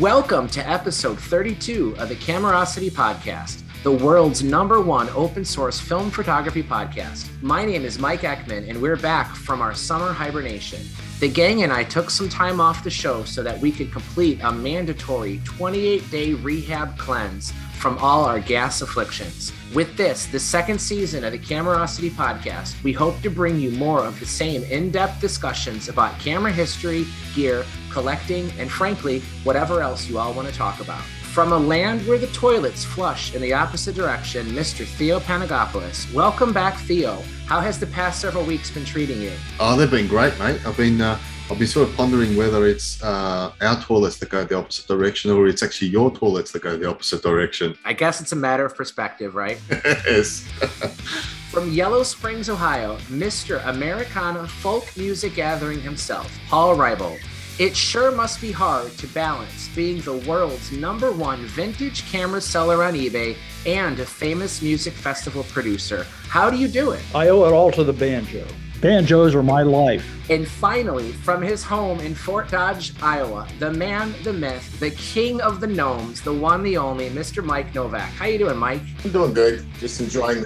Welcome to episode 32 of the Camerosity podcast, the world's #1 open source film photography podcast. My name is Mike Ekman, and we're back from our summer hibernation. The gang and I took some time off the show so that we could complete a mandatory 28-day rehab cleanse from all our gas afflictions. With this, the second season of the Camerosity podcast, we hope to bring you more of the same in-depth discussions about camera history, gear, collecting, and frankly, whatever else you all want to talk about. From a land where the toilets flush in the opposite direction, Mr. Theo Panagopoulos. Welcome back, Theo. How has the past several weeks been treating you? Oh, they've been great, mate. I've been sort of pondering whether it's our toilets that go the opposite direction or it's actually your toilets that go the opposite direction. I guess it's a matter of perspective, right? Yes. From Yellow Springs, Ohio, Mr. Americana folk music gathering himself, Paul Reibold. It sure must be hard to balance being the world's #1 vintage camera seller on eBay and a famous music festival producer. How do you do it? I owe it all to the banjo. Banjos are my life. And finally, from his home in Fort Dodge, Iowa, the man, the myth, the king of the gnomes, the one, the only, Mr. Mike Novak. How you doing, Mike? I'm doing good. Just enjoying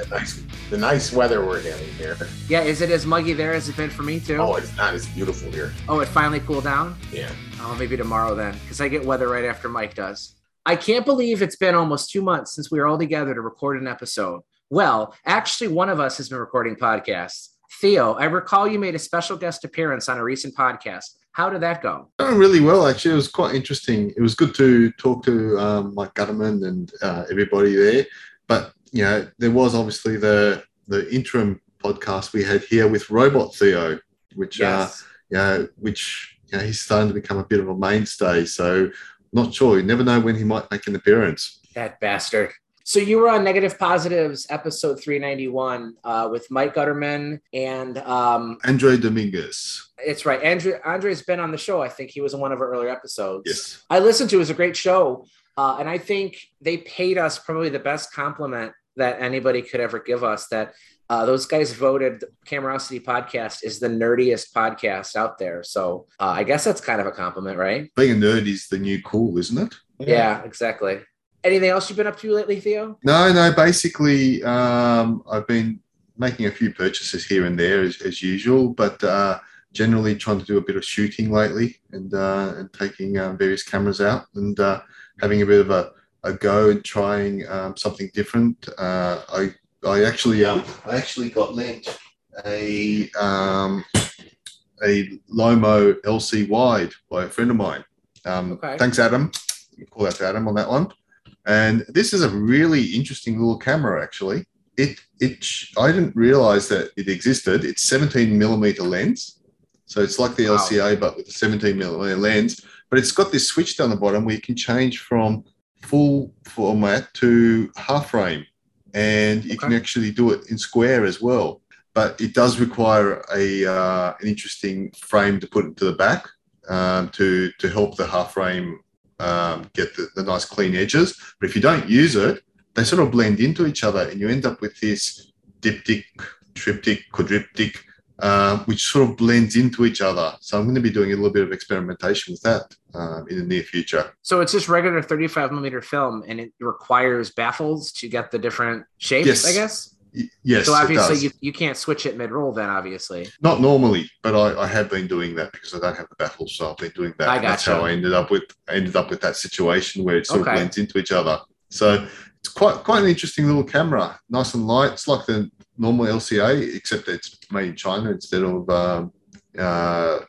the nice weather we're having here. Yeah, is it as muggy there as it's been for me, too? Oh, it's not. It's beautiful here. Oh, it finally cooled down? Yeah. Oh, maybe tomorrow then, because I get weather right after Mike does. I can't believe it's been almost 2 months since we were all together to record an episode. Well, actually, one of us has been recording podcasts. Theo, I recall you made a special guest appearance on a recent podcast. How did that go? Oh, really well, actually. It was quite interesting. It was good to talk to Mike Gutterman and everybody there. But, you know, there was obviously the interim podcast we had here with Robot Theo, which, yes. which he's starting to become a bit of a mainstay. So not sure. You never know when he might make an appearance. That bastard. So you were on Negative Positives, episode 391, with Mike Gutterman and... Andre Dominguez. It's right. Andre's been on the show. I think he was in one of our earlier episodes. Yes. I listened to it. It was a great show. And I think they paid us probably the best compliment that anybody could ever give us, that those guys voted the Camerosity podcast is the nerdiest podcast out there. So I guess that's kind of a compliment, right? Being a nerd is the new cool, isn't it? Yeah, exactly. Anything else you've been up to lately, Theo? No. Basically, I've been making a few purchases here and there as usual, but generally trying to do a bit of shooting lately and taking various cameras out and having a bit of a go and trying something different. I actually got lent a Lomo LC Wide by a friend of mine. Okay. Thanks, Adam. You call out to Adam on that one. And this is a really interesting little camera, actually. I didn't realize that it existed. It's 17 millimeter lens. So it's like the LCA, but with a 17 millimeter lens. But it's got this switch down the bottom where you can change from full format to half frame. And you can actually do it in square as well. But it does require an interesting frame to put into the back to help the half frame get the nice clean edges. But if you don't use it, they sort of blend into each other and you end up with this diptych, triptych, quadriptych, which sort of blends into each other. So I'm going to be doing a little bit of experimentation with that in the near future. So it's just regular 35 millimeter film and it requires baffles to get the different shapes, yes. I guess? Yes, so obviously you can't switch it mid-roll then, obviously. Not normally, but I have been doing that because I don't have the baffles, so I've been doing that. That's how I ended up with that situation where it sort of blends into each other. So it's quite an interesting little camera, nice and light. It's like the normal LCA, except it's made in China instead of the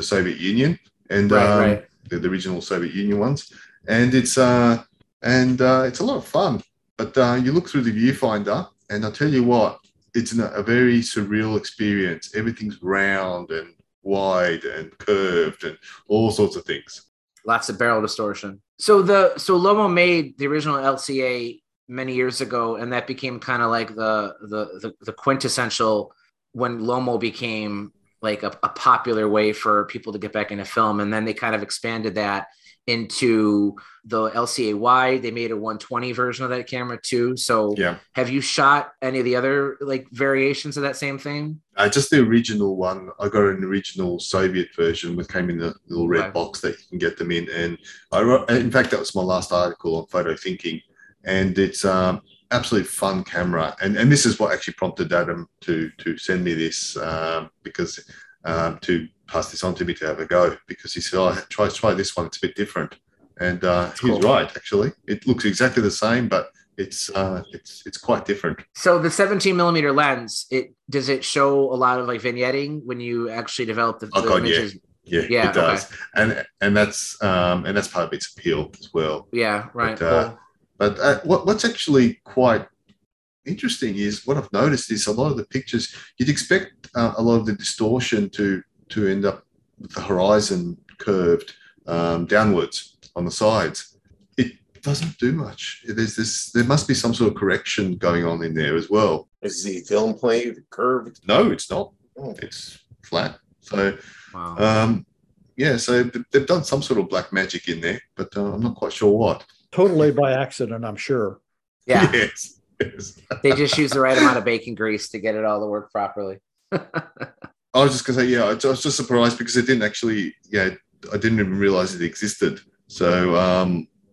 Soviet Union and the original Soviet Union ones. And it's a lot of fun. But you look through the viewfinder, and I'll tell you what, it's a very surreal experience. Everything's round and wide and curved and all sorts of things. Lots of barrel distortion. So Lomo made the original LCA many years ago, and that became kind of like the quintessential when Lomo became like a popular way for people to get back into film. And then they kind of expanded that into the LCA wide. They made a 120 version of that camera too. So yeah. Have you shot any of the other like variations of that same thing? Just the original one. I got an original Soviet version which came in the little red box that you can get them in. And I wrote, in fact, that was my last article on Photo Thinking. And it's absolutely fun camera. And this is what actually prompted Adam to send me this because to pass this on to me to have a go, because he said, oh, try this one. It's a bit different. And he's cool. Right, actually. It looks exactly the same, but it's quite different. So the 17 millimeter lens, does it show a lot of like vignetting when you actually develop the images? Yeah, it does. Okay. And that's part of its appeal as well. Yeah, right. But what's actually quite interesting is what I've noticed is a lot of the pictures, you'd expect a lot of the distortion to end up with the horizon curved downwards on the sides. It doesn't do much. There must be some sort of correction going on in there as well. Is the film plate curved? No, it's not. Oh. It's flat. So, wow. So they've done some sort of black magic in there, but I'm not quite sure what. Totally by accident, I'm sure. Yeah. Yes. They just use the right amount of bacon grease to get it all to work properly. I was just going to say, I was just surprised because it didn't actually, I didn't even realize it existed. So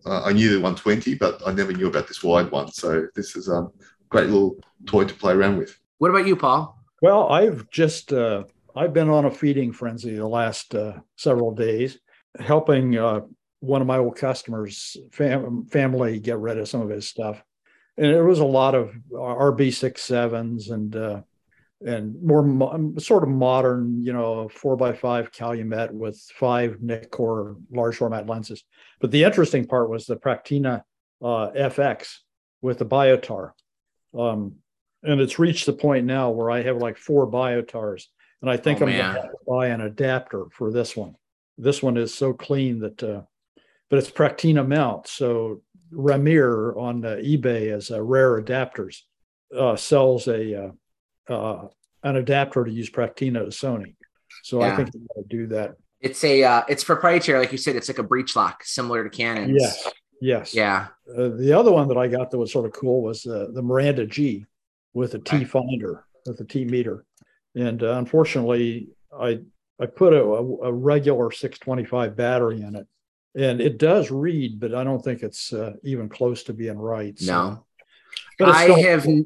I knew the 120, but I never knew about this wide one. So this is a great little toy to play around with. What about you, Paul? Well, I've just I've been on a feeding frenzy the last several days, helping one of my old customers' family get rid of some of his stuff, and it was a lot of RB67s and more sort of modern, 4x5 Calumet with 5 Nikkor large format lenses. But the interesting part was the Practina FX with the Biotar. And it's reached the point now where I have like 4 Biotars. And I think I'm going to have to buy an adapter for this one. This one is so clean that, but it's Practina mount. So Ramir on eBay as Rare Adapters sells an adapter to use Practina to Sony. So I think they got to do that. It's it's proprietary. Like you said, it's like a breech lock, similar to Canon's. Yes. Yeah. The other one that I got that was sort of cool was the Miranda G with a T finder, with a T meter. And unfortunately, I put a regular 625 battery in it, and it does read, but I don't think it's even close to being right. So. No. But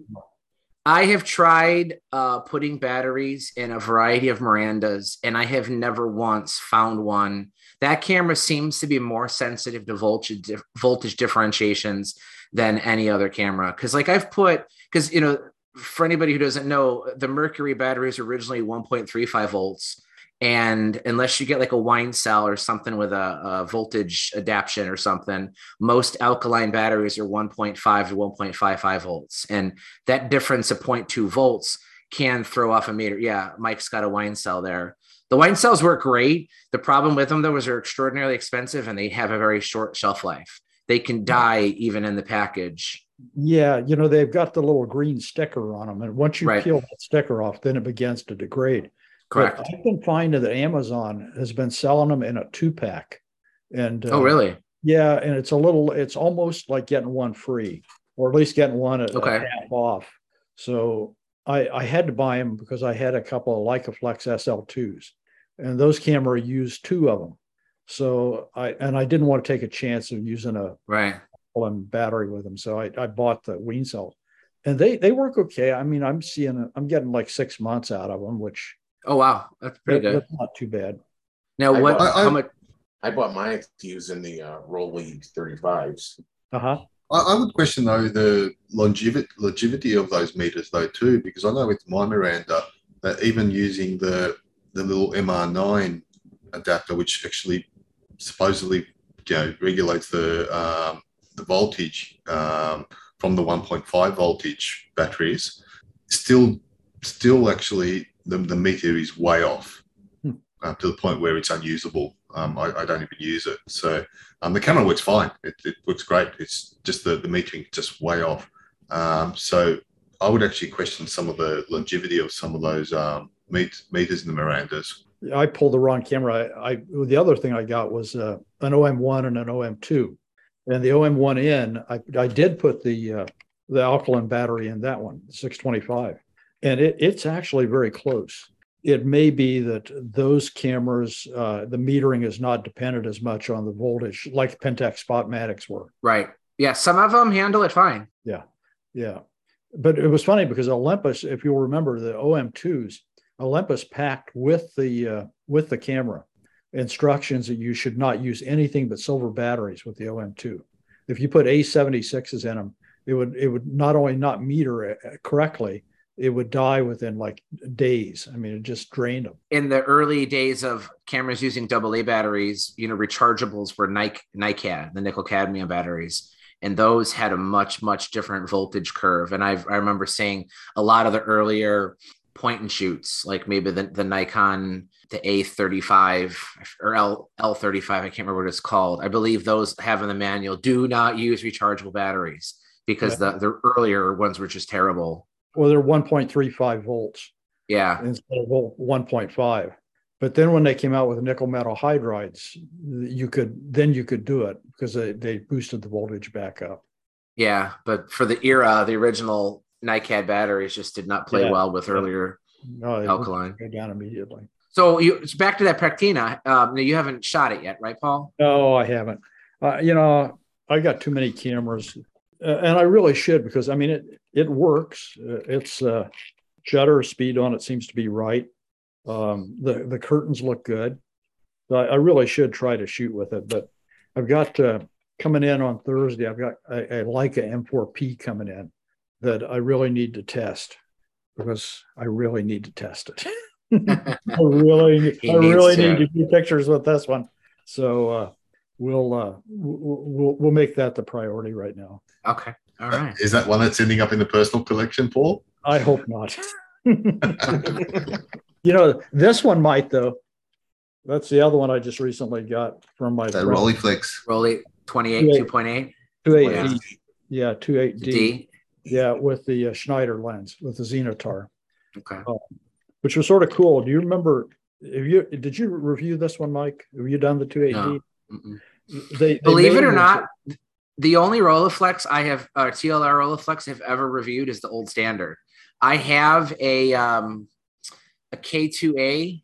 I have tried putting batteries in a variety of Mirandas, and I have never once found one. That camera seems to be more sensitive to voltage differentiations than any other camera. Because for anybody who doesn't know, the Mercury batteries were originally 1.35 volts. And unless you get like a Ween cell or something with a voltage adaption or something, most alkaline batteries are 1.5 to 1.55 volts. And that difference of 0.2 volts can throw off a meter. Yeah, Mike's got a Ween cell there. The Ween cells work great. The problem with them, though, is they're extraordinarily expensive and they have a very short shelf life. They can die even in the package. Yeah, they've got the little green sticker on them. And once you peel that sticker off, then it begins to degrade. Correct. But I've been finding that Amazon has been selling them in a 2-pack, and oh really? Yeah, and it's almost like getting one free, or at least getting one a half off. So I had to buy them because I had a couple of Leicaflex SL2s, and those camera used 2 of them. So I didn't want to take a chance of using a battery with them, so I bought the Ween cells, and they work okay. I mean, I'm getting like 6 months out of them, which. Oh wow, that's pretty good. That's not too bad. Now I bought my fuse in the Rolleiflex 35s. I would question though the longevity of those meters though too, because I know with my Miranda that even using the little MR9 adapter, which actually supposedly regulates the voltage from the 1.5 voltage batteries, still actually. The meter is way off to the point where it's unusable. I don't even use it. So the camera works fine. It works great. It's just the metering just way off. So I would actually question some of the longevity of some of those meters in the Mirandas. I pulled the wrong camera. The other thing I got was an OM1 and an OM2. And the OM1N, I did put the alkaline battery in that one, 625. And it's actually very close. It may be that those cameras, the metering is not dependent as much on the voltage, like Pentax Spotmatics were. Right. Yeah. Some of them handle it fine. Yeah. Yeah. But it was funny because Olympus, if you'll remember the OM2s, Olympus packed with the camera instructions that you should not use anything but silver batteries with the OM2. If you put A76s in them, it would not only not meter correctly, it would die within like days. I mean, it just drained them. In the early days of cameras using AA batteries, you know, rechargeables were NiCad, the nickel cadmium batteries. And those had a much, much different voltage curve. And I remember seeing a lot of the earlier point and shoots, like maybe the Nikon, the A35 or L35, I can't remember what it's called. I believe those have in the manual, do not use rechargeable batteries because the earlier ones were just terrible. Well, they're 1.35 volts. Yeah. Instead of 1.5. But then when they came out with nickel metal hydrides, you could do it because they boosted the voltage back up. Yeah, but for the era, the original NiCad batteries just did not play well with earlier alkaline. They go down immediately. So it's back to that Practina. You haven't shot it yet, right, Paul? No, I haven't. I got too many cameras, and I really should because I mean it works. It's shutter speed on it seems to be right. The curtains look good. So I really should try to shoot with it, but I've got coming in on Thursday, I've got a Leica M4P coming in that I really need to test because I really need to test it. I really need to do pictures with this one. So we'll make that the priority right now. Okay. All right. Is that one that's ending up in the personal collection, Paul? I hope not. You know, this one might, though. That's the other one I just recently got from my friend. Rolleiflex. Rollei 2.8D. 2.8D. Yeah, 2.8D. Yeah, with the Schneider lens, with the Xenotar. Okay. Which was sort of cool. Do you remember, did you review this one, Mike? Have you done the 2.8D? No. They believe it or not, the only Rolleiflex I have, TLR Rolleiflex I've ever reviewed is the old standard. I have a K2A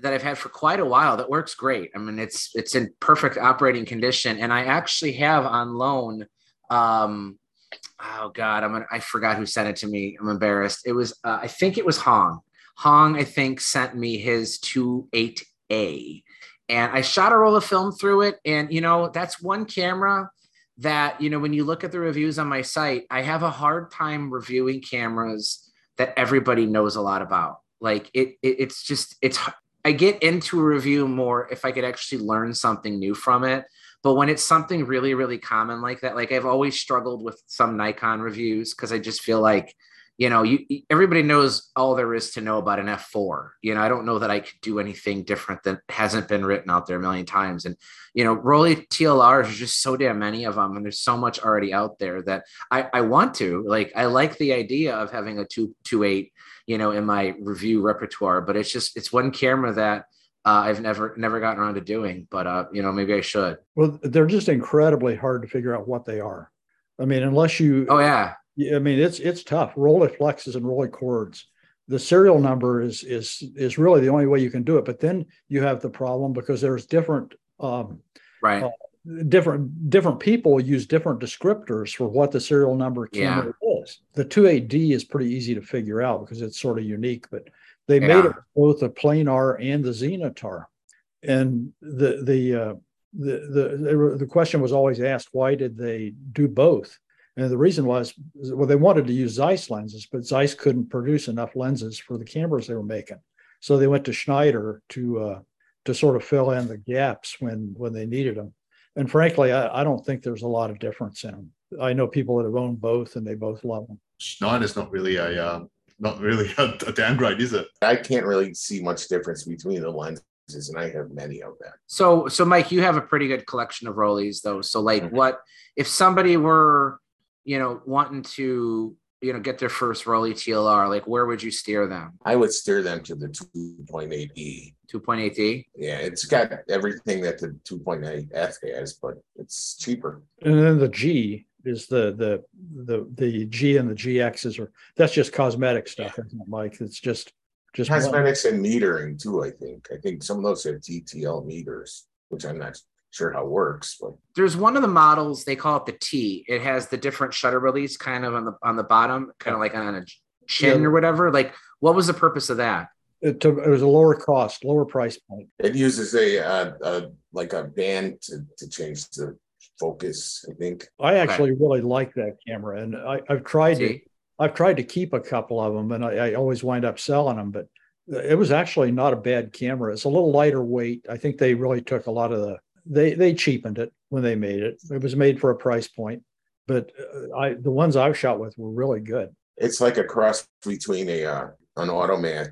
that I've had for quite a while that works great. I mean, it's in perfect operating condition. And I actually have on loan, I forgot who sent it to me. I'm embarrassed. It was, I think it was Hong. Hong, I think, sent me his 2.8A. And I shot a roll of film through it. And, you know, that's one camera that, you know, when you look at the reviews on my site, I have a hard time reviewing cameras that everybody knows a lot about. Like it's I get into a review more if I could actually learn something new from it. But when it's something really, really common like that, like I've always struggled with some Nikon reviews because I just feel like, you know, everybody knows all there is to know about an F4. You know, I don't know that I could do anything different that hasn't been written out there a million times. And, you know, Rollei TLRs, there's just so damn many of them. And there's so much already out there that I want to, like, I like the idea of having a 2.8, you know, in my review repertoire, but it's one camera that I've never gotten around to doing, but, you know, maybe I should. Well, they're just incredibly hard to figure out what they are. I mean, unless you, I mean, it's tough. Rolleiflexes and Rolleicords. The serial number is really the only way you can do it. But then you have the problem because there's different different people use different descriptors for what the serial number camera is. The 2.8D is pretty easy to figure out because it's sort of unique. But they made it both the planar and the Xenotar, and the question was always asked, why did they do both? And the reason was, well, they wanted to use Zeiss lenses, but Zeiss couldn't produce enough lenses for the cameras they were making. So they went to Schneider to sort of fill in the gaps when they needed them. And frankly, I don't think there's a lot of difference in them. I know people that have owned both, and they both love them. Schneider's not really a downgrade, is it? I can't really see much difference between the lenses. And I have many of them. So Mike, you have a pretty good collection of Rolleis, though. So like, what if somebody were, you know, wanting to, you know, get their first Rollei TLR, like where would you steer them? I would steer them to the 2.8D. 2.8D? Yeah, it's got everything that the 2.8F has, but it's cheaper. And then the G is the the G and the GXs are, that's just cosmetic stuff, isn't it, Mike? It's just cosmetics and metering too. I think some of those have DTL meters, which I'm not sure how it works, but there's one of the models, they call it the T. It has the different shutter release kind of on the bottom, kind of like on a chin or whatever. Like, what was the purpose of that? It was a lower cost, lower price point. It uses a band to change the focus, I think. I actually really like that camera, and I've tried to keep a couple of them, and I always wind up selling them, but it was actually not a bad camera. It's a little lighter weight. I think they really took a lot of they cheapened it when they made it. It was made for a price point, but the ones I've shot with were really good. It's like a cross between an automat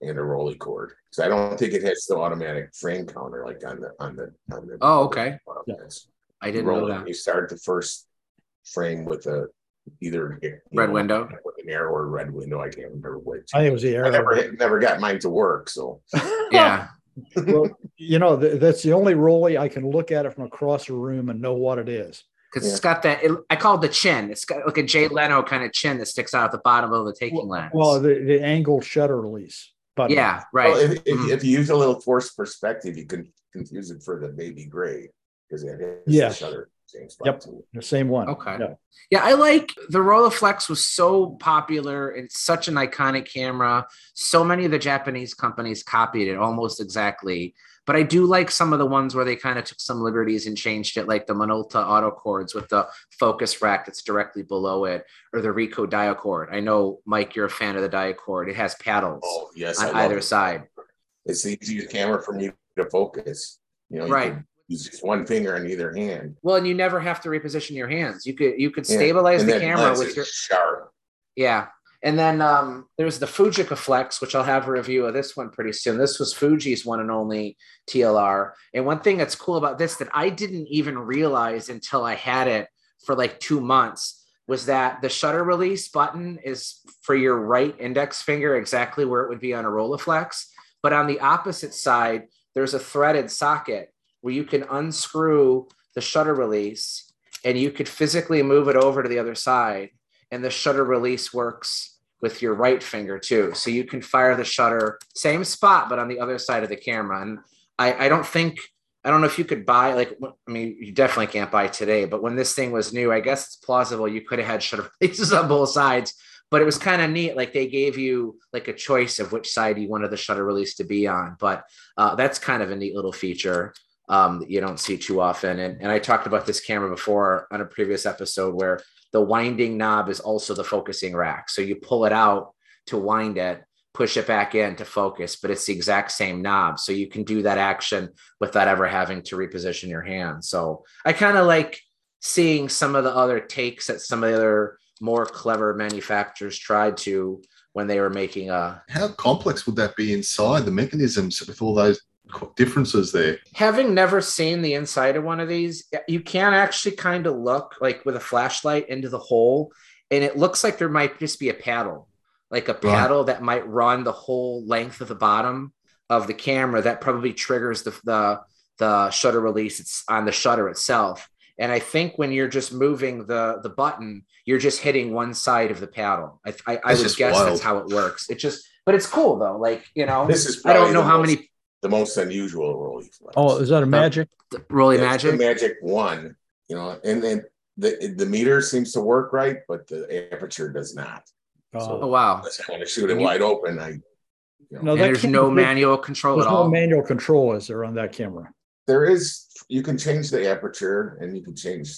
and a Rolleicord, because I don't think it has the automatic frame counter like on the. Oh, okay. I didn't know that. You start the first frame with either red window, with an arrow or red window. I can't remember which. I think it was the arrow. I never got mine to work. So yeah. Well, that's the only Rollei I can look at it from across a room and know what it is. Because it's got that, I call it the chin. It's got like a Jay Leno kind of chin that sticks out at the bottom of the taking lens. Well, the angle shutter release. Button. Yeah, right. Well, if you use a little forced perspective, you can confuse it for the baby gray, because it is the shutter. Same spot too. The same one. Okay. Yeah, I like the Rolleiflex was so popular. It's such an iconic camera. So many of the Japanese companies copied it almost exactly. But I do like some of the ones where they kind of took some liberties and changed it, like the Minolta auto cords with the focus rack that's directly below it, or the Ricoh Diacord. I know, Mike, you're a fan of the Diacord. It has paddles on either side. It's the easiest camera for me to focus. You use just one finger on either hand. Well, and you never have to reposition your hands. You could stabilize the camera with your sharp. Yeah. And then there's the Fujica Flex, which I'll have a review of this one pretty soon. This was Fuji's one and only TLR. And one thing that's cool about this that I didn't even realize until I had it for like 2 months was that the shutter release button is for your right index finger, exactly where it would be on a Rolleiflex. But on the opposite side, there's a threaded socket where you can unscrew the shutter release and you could physically move it over to the other side. And the shutter release works with your right finger too. So you can fire the shutter, same spot, but on the other side of the camera. And I don't know if you could buy, you definitely can't buy today, but when this thing was new, I guess it's plausible you could have had shutter releases on both sides, but it was kind of neat. Like they gave you like a choice of which side you wanted the shutter release to be on. But that's kind of a neat little feature that you don't see too often. And I talked about this camera before on a previous episode where the winding knob is also the focusing rack. So you pull it out to wind it, push it back in to focus, but it's the exact same knob. So you can do that action without ever having to reposition your hand. So I kind of like seeing some of the other takes that some of the other more clever manufacturers tried to when they were making a... How complex would that be inside the mechanisms with all those differences there? Having never seen the inside of one of these, you can actually kind of look like with a flashlight into the hole, and it looks like there might just be a paddle, like a paddle that might run the whole length of the bottom of the camera that probably triggers the shutter release. It's on the shutter itself, and I think when you're just moving the button, you're just hitting one side of the paddle. I would guess that's how it works. It just, but it's cool though. This is I don't know how many. The most unusual Rolleiflex. Oh, is that a Magic? Rolleiflex Magic? The Magic one, and then the meter seems to work right, but the aperture does not. Oh, so wow. Unless I want to shoot it wide open, there's no manual control at all. There's no manual control, is there, on that camera? There is. You can change the aperture, and you can change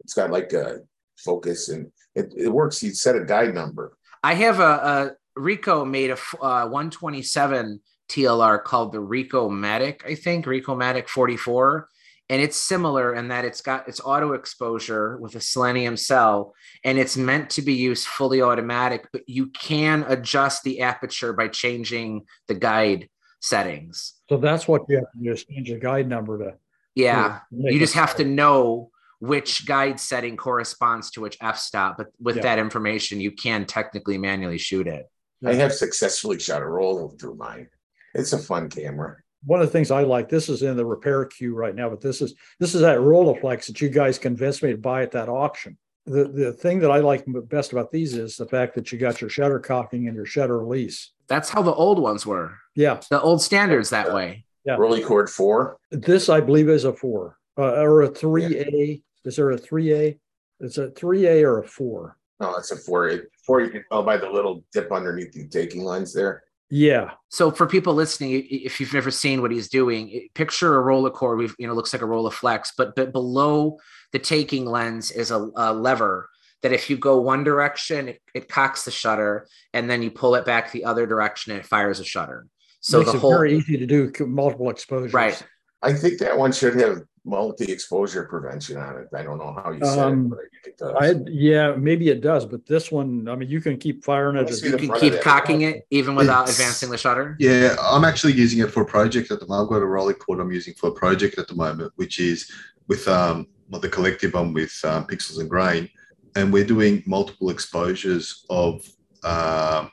it's got like a focus, and it works. You set a guide number. I have a Ricoh made a 127 TLR called the Ricoh Matic 44, and it's similar in that it's got its auto exposure with a selenium cell, and it's meant to be used fully automatic, but you can adjust the aperture by changing the guide settings. So that's what you have to do, change the guide number to. Yeah, you just have to know which guide setting corresponds to which f-stop, but with that information, you can technically manually shoot it. I have successfully shot a roll through mine. It's a fun camera. One of the things I like, this is in the repair queue right now, but this is that Rolleiflex that you guys convinced me to buy at that auction. The thing that I like best about these is the fact that you got your shutter cocking and your shutter release. That's how the old ones were. Yeah. The old standards that way. Yeah. Rolleicord 4. This, I believe, is a 4 or a 3A. Yeah. Is there a 3A? It's a 3A or a 4. No, it's a 4A. 4 you can tell by the little dip underneath the taking lines there. Yeah. So for people listening, if you've never seen what he's doing, picture a Rolleicord. We've, you know, looks like a Rolleiflex, but below the taking lens is a lever that if you go one direction, it cocks the shutter, and then you pull it back the other direction and it fires a shutter. So it's very easy to do multiple exposures. Right. I think that one should have multi-exposure prevention on it. I don't know how you said it, but I think it does. Yeah, maybe it does, but this one, I mean, you can keep firing it. You can keep cocking it even without advancing the shutter? Yeah, I'm actually using it for a project at the moment. I've got a Rolleicord I'm using for a project at the moment, which is with the collective I'm with, Pixels and Grain, and we're doing multiple exposures of the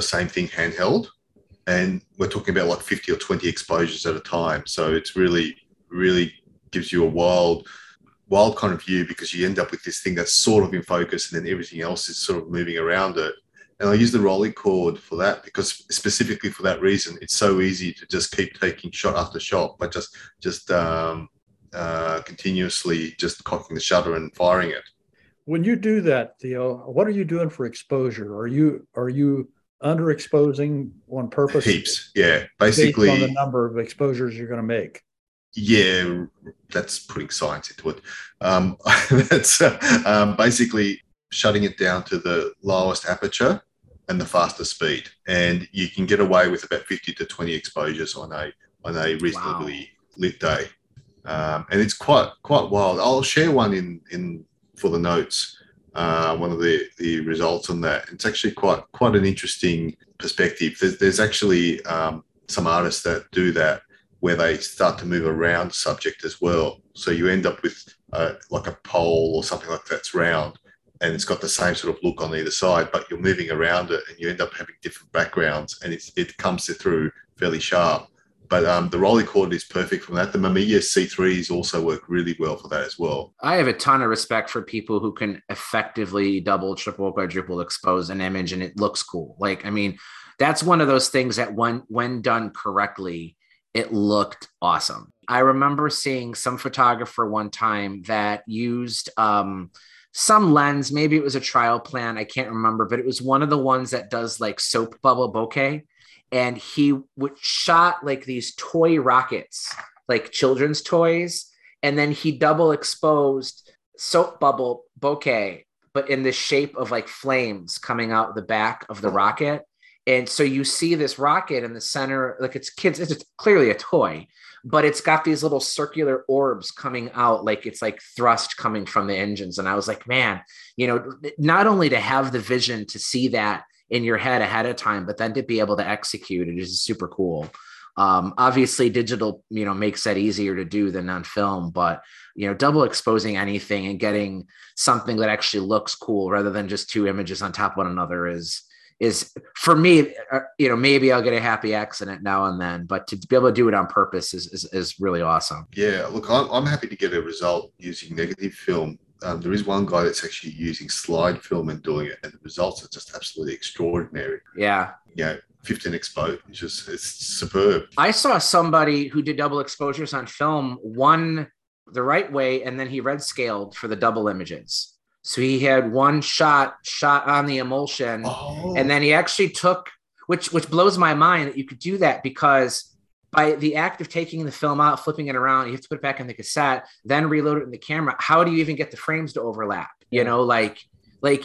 same thing handheld, and we're talking about like 50 or 20 exposures at a time. So it's really, really gives you a wild kind of view, because you end up with this thing that's sort of in focus and then everything else is sort of moving around it. And I use the Rolleicord for that, because specifically for that reason, it's so easy to just keep taking shot after shot, but just continuously just cocking the shutter and firing it. When you do that, Theo, what are you doing for exposure? Are you underexposing on purpose? Heaps, yeah. Basically, based on the number of exposures you're going to make. Yeah, that's putting science into it. That's basically shutting it down to the lowest aperture and the fastest speed, and you can get away with about 50 to 20 exposures on a reasonably lit day, and it's quite wild. I'll share one in for the notes. One of the results on that. It's actually quite an interesting perspective. There's actually some artists that do that, where they start to move around subject as well. So you end up with like a pole or something like that's round, and it's got the same sort of look on either side, but you're moving around it and you end up having different backgrounds, and it comes through fairly sharp. But the Rolleicord is perfect from that. The Mamiya C3s also work really well for that as well. I have a ton of respect for people who can effectively double, triple, quadruple expose an image and it looks cool. Like, I mean, that's one of those things that when done correctly, it looked awesome. I remember seeing some photographer one time that used some lens. Maybe it was a trial plan. I can't remember, but it was one of the ones that does like soap bubble bokeh. And he would shot like these toy rockets, like children's toys. And then he double exposed soap bubble bokeh, but in the shape of like flames coming out the back of the rocket. And so you see this rocket in the center, like it's kids, it's clearly a toy, but it's got these little circular orbs coming out, like it's like thrust coming from the engines. And I was like, man, you know, not only to have the vision to see that in your head ahead of time, but then to be able to execute it is super cool. Obviously digital, you know, makes that easier to do than on film, but, you know, double exposing anything and getting something that actually looks cool rather than just two images on top of one another is for me, you know, maybe I'll get a happy accident now and then, but to be able to do it on purpose is really awesome. Yeah. Look, I'm happy to get a result using negative film. There is one guy that's actually using slide film and doing it, and the results are just absolutely extraordinary. Yeah. You know, 15 exposures, it's superb. I saw somebody who did double exposures on film, one the right way, and then he red scaled for the double images. So he had one shot on the emulsion, and then he actually took, which blows my mind that you could do that, because by the act of taking the film out, flipping it around, you have to put it back in the cassette, then reload it in the camera. How do you even get the frames to overlap? You know, like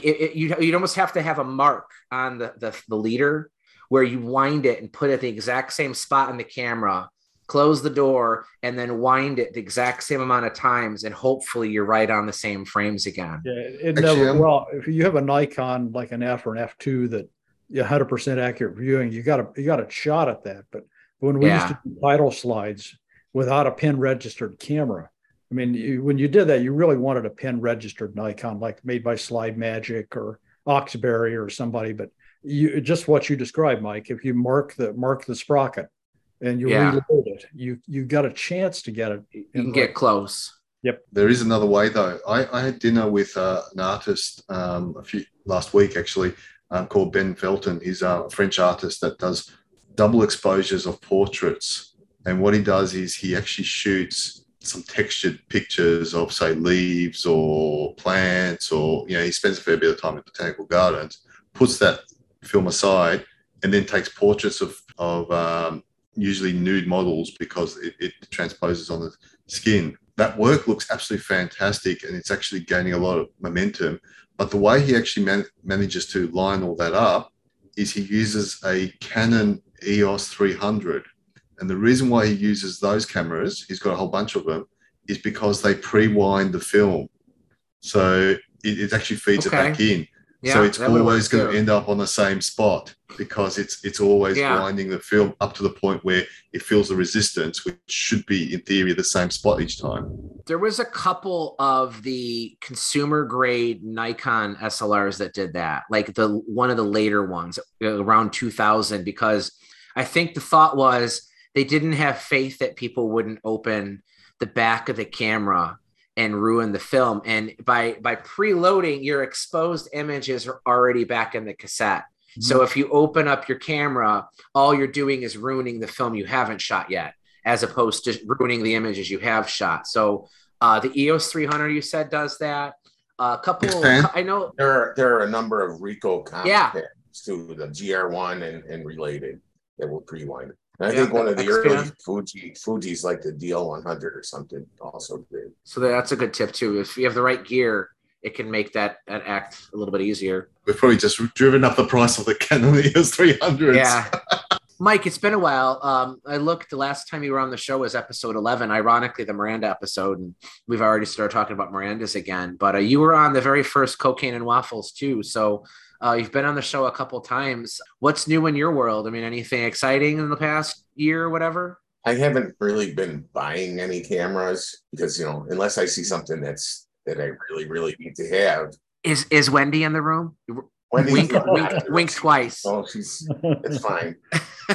you'd almost have to have a mark on the leader where you wind it and put it at the exact same spot in the camera, close the door, and then wind it the exact same amount of times, and hopefully you're right on the same frames again. Yeah, well, if you have a Nikon, like an F or an F2 that 100% accurate viewing, you got a shot at that, but when we used to do vital slides without a pin registered camera, I mean, when you did that, you really wanted a pin registered Nikon, like made by Slide Magic or Oxberry or somebody. But just what you described, Mike, if you mark the sprocket and you reload it, you got a chance to get it. You can get close. Yep. There is another way though. I had dinner with an artist last week actually, called Ben Felton. He's a French artist that does double exposures of portraits. And what he does is he actually shoots some textured pictures of, say, leaves or plants, or, you know, he spends a fair bit of time in botanical gardens, puts that film aside, and then takes portraits of usually nude models because it transposes on the skin. That work looks absolutely fantastic, and it's actually gaining a lot of momentum. But the way he actually manages to line all that up is he uses a Canon EOS 300. And the reason why he uses those cameras, he's got a whole bunch of them, is because they pre-wind the film. So it actually feeds it back in. Yeah, so it's always going to end up on the same spot because it's always winding the film up to the point where it feels the resistance, which should be, in theory, the same spot each time. There was a couple of the consumer-grade Nikon SLRs that did that, like one of the later ones around 2000, because I think the thought was they didn't have faith that people wouldn't open the back of the camera and ruin the film. And by preloading, your exposed images are already back in the cassette. Mm-hmm. So if you open up your camera, all you're doing is ruining the film you haven't shot yet, as opposed to ruining the images you have shot. So the EOS 300, you said, does that. A couple, I know. There are a number of Ricoh cameras to the GR1 and related that will pre-wind it. And I think one of the early Fuji's like the DL100 or something also did. So that's a good tip too. If you have the right gear, it can make that act a little bit easier. We've probably just driven up the price of the Canon EOS 300s. Yeah. Mike, it's been a while. I looked, the last time you were on the show was episode 11, ironically the Miranda episode, and we've already started talking about Mirandas again, but you were on the very first Cocaine and Waffles too, so you've been on the show a couple times. What's new in your world? I mean, anything exciting in the past year or whatever? I haven't really been buying any cameras because, you know, unless I see something that I really, really need to have. Is Wendy in the room? Wink twice. Oh, it's fine.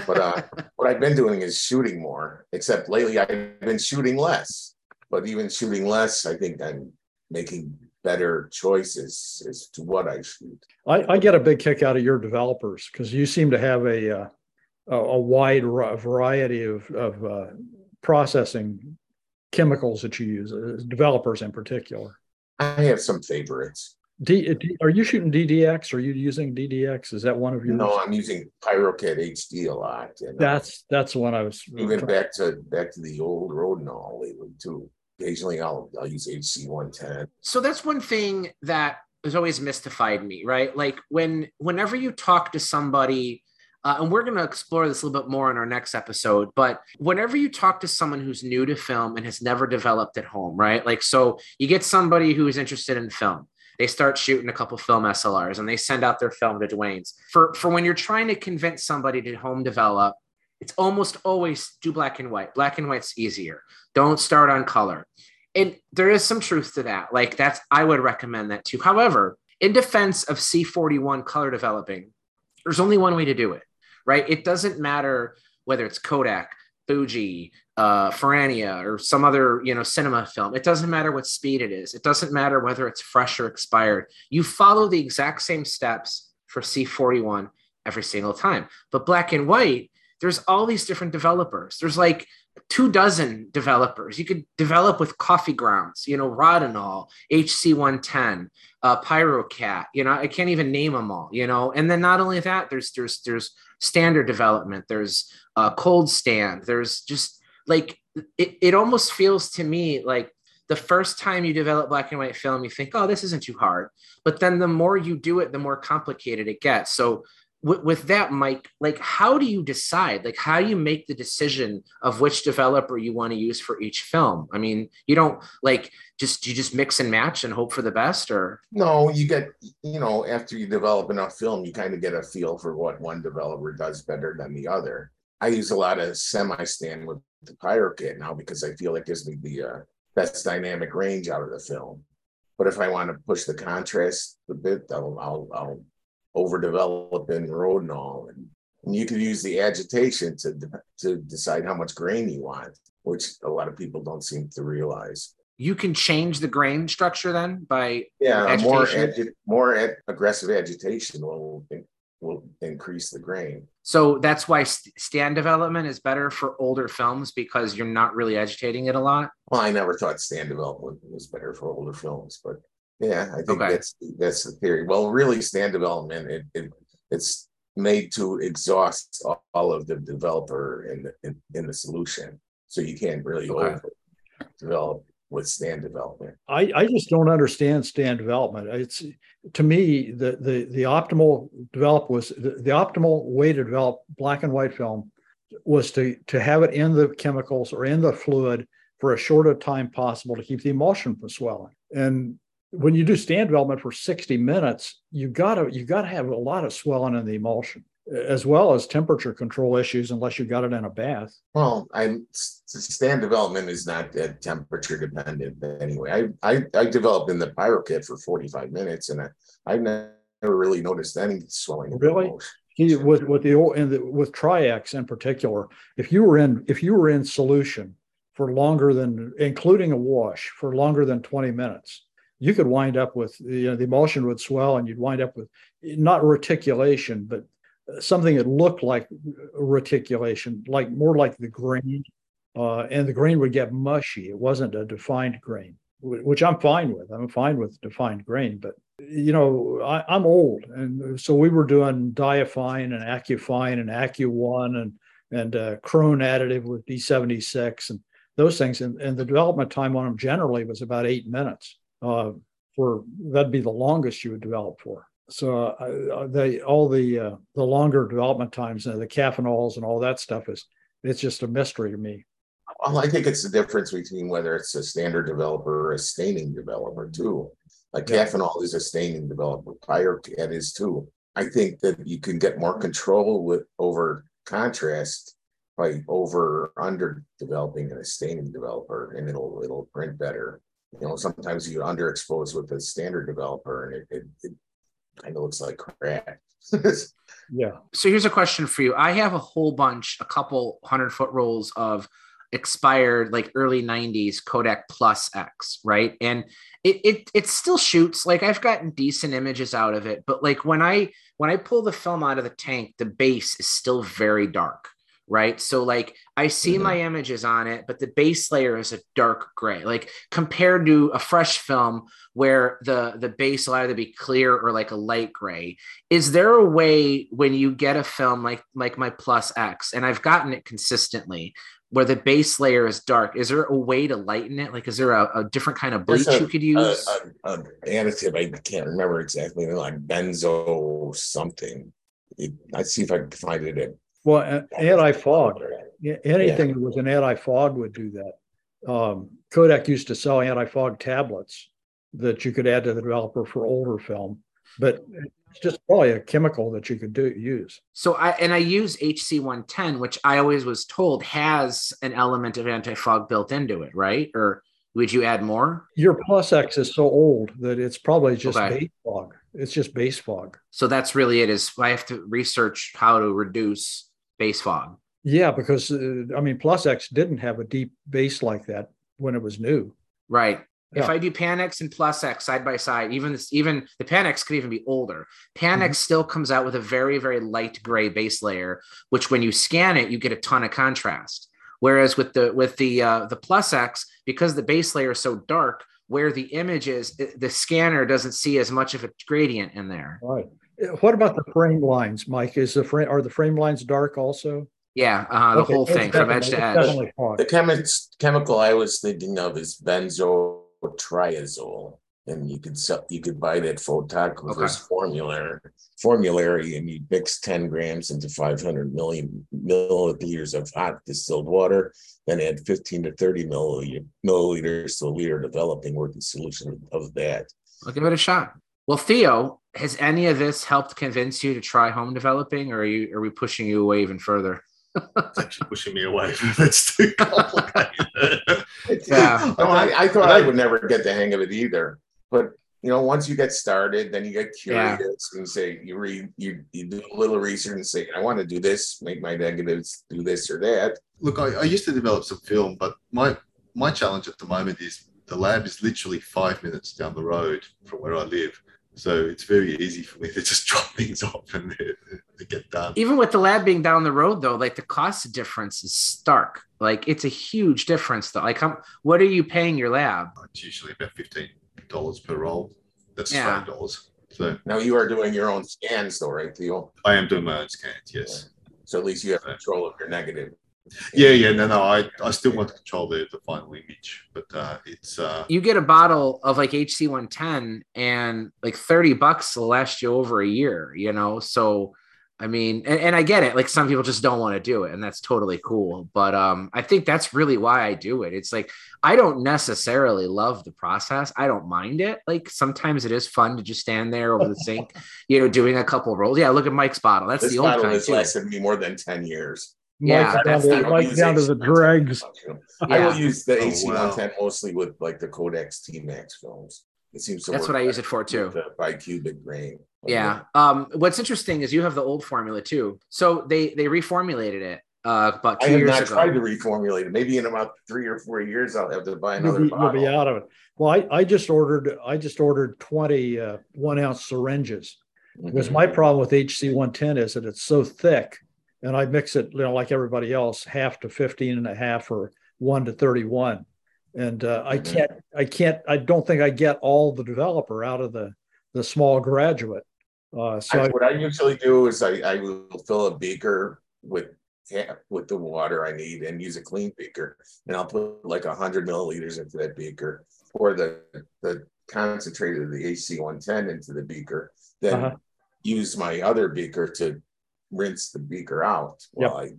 But what I've been doing is shooting more, except lately I've been shooting less. But even shooting less, I think I'm making better choices as to what I shoot. I get a big kick out of your developers because you seem to have a wide variety of processing chemicals that you use, developers in particular. I have some favorites. Are you shooting DDX? Are you using DDX? Is that one of yours? No, I'm using PyroCat HD a lot. And that's one I was even back to the old Rodinal lately too. Occasionally, I'll use HC-110. So that's one thing that has always mystified me, right? Like whenever you talk to somebody, and we're going to explore this a little bit more in our next episode, but whenever you talk to someone who's new to film and has never developed at home, right? Like, so you get somebody who is interested in film. They start shooting a couple film SLRs and they send out their film to Dwayne's. For when you're trying to convince somebody to home develop, it's almost always do black and white. Black and white's easier. Don't start on color. And there is some truth to that. Like I would recommend that too. However, in defense of C41 color developing, there's only one way to do it, right? It doesn't matter whether it's Kodak, Fuji, Ferrania, or some other, you know, cinema film. It doesn't matter what speed it is. It doesn't matter whether it's fresh or expired. You follow the exact same steps for C41 every single time. But black and white, there's all these different developers. There's like 24 developers. You could develop with coffee grounds, you know, Rodinal, HC-110, PyroCat, you know, I can't even name them all, you know? And then not only that, there's standard development, there's cold stand, there's just like, it almost feels to me like the first time you develop black and white film, you think, oh, this isn't too hard. But then the more you do it, the more complicated it gets. So with that, Mike, like, how do you decide? Like, how do you make the decision of which developer you want to use for each film? I mean, you don't like you just mix and match and hope for the best, or? No, you get, you know, after you develop enough film, you kind of get a feel for what one developer does better than the other. I use a lot of semi-stand with the PyroCat now because I feel it gives me the best dynamic range out of the film. But if I want to push the contrast a bit, I'll overdevelop in Rodinal, and you can use the agitation to decide how much grain you want, which a lot of people don't seem to realize. you can change the grain structure then by more aggressive agitation will increase the grain. So that's why stand development is better for older films, because you're not really agitating it a lot. Well, I never thought stand development was better for older films, but yeah, I think that's the theory. Well, really, stand development, it's made to exhaust all of the developer in the solution, so you can't really develop with stand development. I just don't understand stand development. It's, to me, the optimal way to develop black and white film was to have it in the chemicals or in the fluid for as short a time possible to keep the emulsion from swelling. And when you do stand development for 60 minutes, you gotta have a lot of swelling in the emulsion, as well as temperature control issues, unless you got it in a bath. Well, stand development is not that temperature dependent anyway. I developed in the Pyro Kit for 45 minutes, and I've never really noticed any swelling. Really, with Tri-X in particular, if you were in solution for longer than, including a wash, for longer than 20 minutes. You could wind up with, the emulsion would swell, and you'd wind up with not reticulation, but something that looked like reticulation, like more like the grain, and the grain would get mushy. It wasn't a defined grain, which I'm fine with. I'm fine with defined grain, but I'm old, and so we were doing Diafine and Accufine and Accu1 and Krone additive with D76 and those things, and the development time on them generally was about 8 minutes. That'd be the longest you would develop for. So the longer development times and the caffeinols and all that stuff it's just a mystery to me. Well, I think it's the difference between whether it's a standard developer or a staining developer too. Like Caffeinol is a staining developer, Pyrocat is too. I think that you can get more control over contrast by under developing in a staining developer, and it'll print better. Sometimes you underexpose with a standard developer and it kind of looks like crap. Yeah. So here's a question for you. I have a couple 100-foot rolls of expired, like early 90s Kodak Plus X, right? And it still shoots. Like, I've gotten decent images out of it, but like when I pull the film out of the tank, the base is still very dark. Right. So like I see my images on it, but the base layer is a dark gray, like compared to a fresh film where the base will either be clear or like a light gray. Is there a way when you get a film like my Plus X, and I've gotten it consistently, where the base layer is dark, is there a way to lighten it? Like, is there a different kind of bleach you could use? An additive, I can't remember exactly, like benzo something. I'd see if I can find it in. Well, anti-fog, anything that was an anti-fog would do that. Kodak used to sell anti-fog tablets that you could add to the developer for older film, but it's just probably a chemical that you could use. So I use HC-110, which I always was told has an element of anti-fog built into it, right? Or would you add more? Your Plus X is so old that it's probably just base fog. It's just base fog. So that's really it. Is I have to research how to reduce base fog. Yeah, because Plus X didn't have a deep base like that when it was new. Right. Yeah. If I do Pan X and Plus X side by side, even the Pan X could even be older. Pan X still comes out with a very, very light gray base layer, which when you scan it, you get a ton of contrast. Whereas with the Plus X, because the base layer is so dark, where the image is, the scanner doesn't see as much of a gradient in there. Right. What about the frame lines, Mike? Are the frame lines dark also? Yeah, the whole thing from edge to edge. The chemical I was thinking of is benzotriazole, and you could buy that photographer's formulary, and you mix 10 grams into 500 million milliliters of hot distilled water, then add 15 to 30 milliliters to a liter, developing working solution of that. I'll give it a shot. Well, Theo, has any of this helped convince you to try home developing, or are we pushing you away even further? It's actually pushing me away. That's too complicated. Yeah. No, I thought I would never get the hang of it either. But once you get started, then you get curious and say you do a little research and say, I want to do this, make my negatives do this or that. Look, I used to develop some film, but my challenge at the moment is the lab is literally 5 minutes down the road from where I live. So it's very easy for me to just drop things off and they get done. Even with the lab being down the road, though, like the cost difference is stark. Like it's a huge difference, though. Like, what are you paying your lab? It's usually about $15 per roll. That's $5. So now you are doing your own scans, though, right, Theo? I am doing my own scans, yes. Yeah. So at least you have control of your negative. No. I still want to control the final image, but it's... You get a bottle of like HC-110 and like $30 will last you over a year, you know? So, I mean, and I get it. Like some people just don't want to do it and that's totally cool. But I think that's really why I do it. It's like, I don't necessarily love the process. I don't mind it. Like sometimes it is fun to just stand there over the sink, you know, doing a couple rolls. Yeah, look at Mike's bottle. That's the old kind. This bottle has lasted me more than 10 years. Yeah, Mike, that's down to the dregs. I will use the HC-110 mostly with like the Kodak T Max films. It seems to that's what I use it for too. Bicubic grain. What's interesting is you have the old formula too. So they reformulated it about 2 years ago. I have not tried to reformulate it. Maybe in about 3 or 4 years, I'll have to buy another bottle. You'll be out of it. Well, I just ordered 20 1-ounce syringes. Because my problem with HC-110 is that it's so thick. And I mix it, you know, like everybody else, 0.5 to 15.5 or 1 to 31. And I don't think I get all the developer out of the small graduate. So what I usually do is I will fill a beaker with the water I need and use a clean beaker. And I'll put like 100 milliliters into that beaker, pour the concentrated of the HC-110 into the beaker, then use my other beaker to rinse the beaker out. I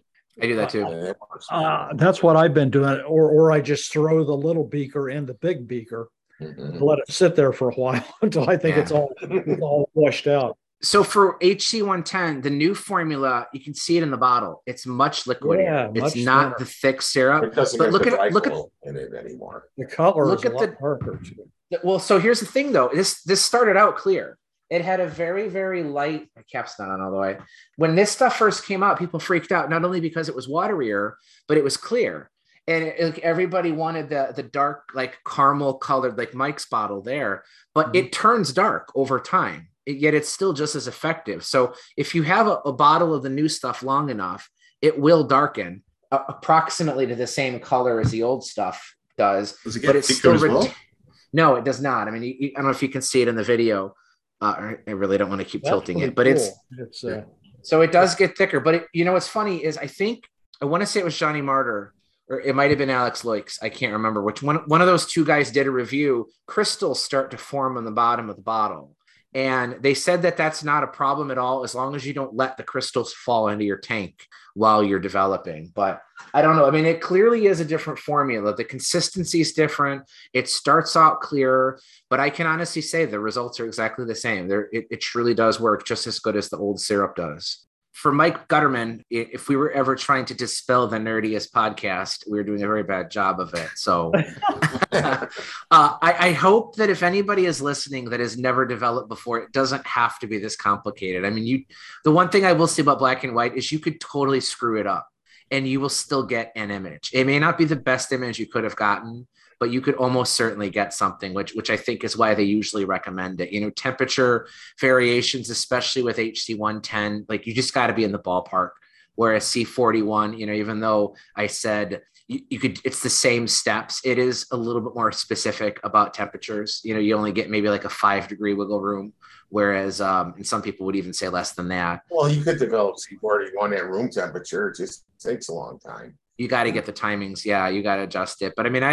do that too. That's what I've been doing, or I just throw the little beaker in the big beaker and let it sit there for a while until I think it's all washed out. So for HC-110, the new formula, you can see it in the bottle. It's much liquidier. Yeah, it's not the thick syrup. It doesn't have glycol in it anymore. The color is a lot darker too. Well, so here's the thing though. This started out clear. It had a very, very light, my cap's not on all the way. When this stuff first came out, people freaked out, not only because it was waterier, but it was clear. And everybody wanted the dark, like caramel colored, like Mike's bottle there, but it turns dark over time, yet it's still just as effective. So if you have a bottle of the new stuff long enough, it will darken approximately to the same color as the old stuff does. Does it get thicker as well? No, it does not. I mean, I don't know if you can see it in the video. I really don't want to keep tilting it, but it's so it does get thicker. But you know what's funny is I think I want to say it was Johnny Martyr or it might have been Alex Loix. I can't remember which one of those two guys did a review. Crystals start to form on the bottom of the bottle, and they said that that's not a problem at all as long as you don't let the crystals fall into your tank while you're developing. But I don't know. I mean, it clearly is a different formula. The consistency is different. It starts out clearer, but I can honestly say the results are exactly the same. It truly does work just as good as the old syrup does. For Mike Gutterman, if we were ever trying to dispel the nerdiest podcast, we were doing a very bad job of it. So I hope that if anybody is listening that has never developed before, it doesn't have to be this complicated. I mean, the one thing I will say about black and white is you could totally screw it up and you will still get an image. It may not be the best image you could have gotten, but you could almost certainly get something, which I think is why they usually recommend it. You know, temperature variations, especially with HC-110, like you just got to be in the ballpark. Whereas C41, you know, even though I said you could, it's the same steps. It is a little bit more specific about temperatures. You know, you only get maybe like a 5-degree wiggle room. Whereas, and some people would even say less than that. Well, you could develop C41 at room temperature. It just takes a long time. You got to get the timings. Yeah, you got to adjust it. But I mean, I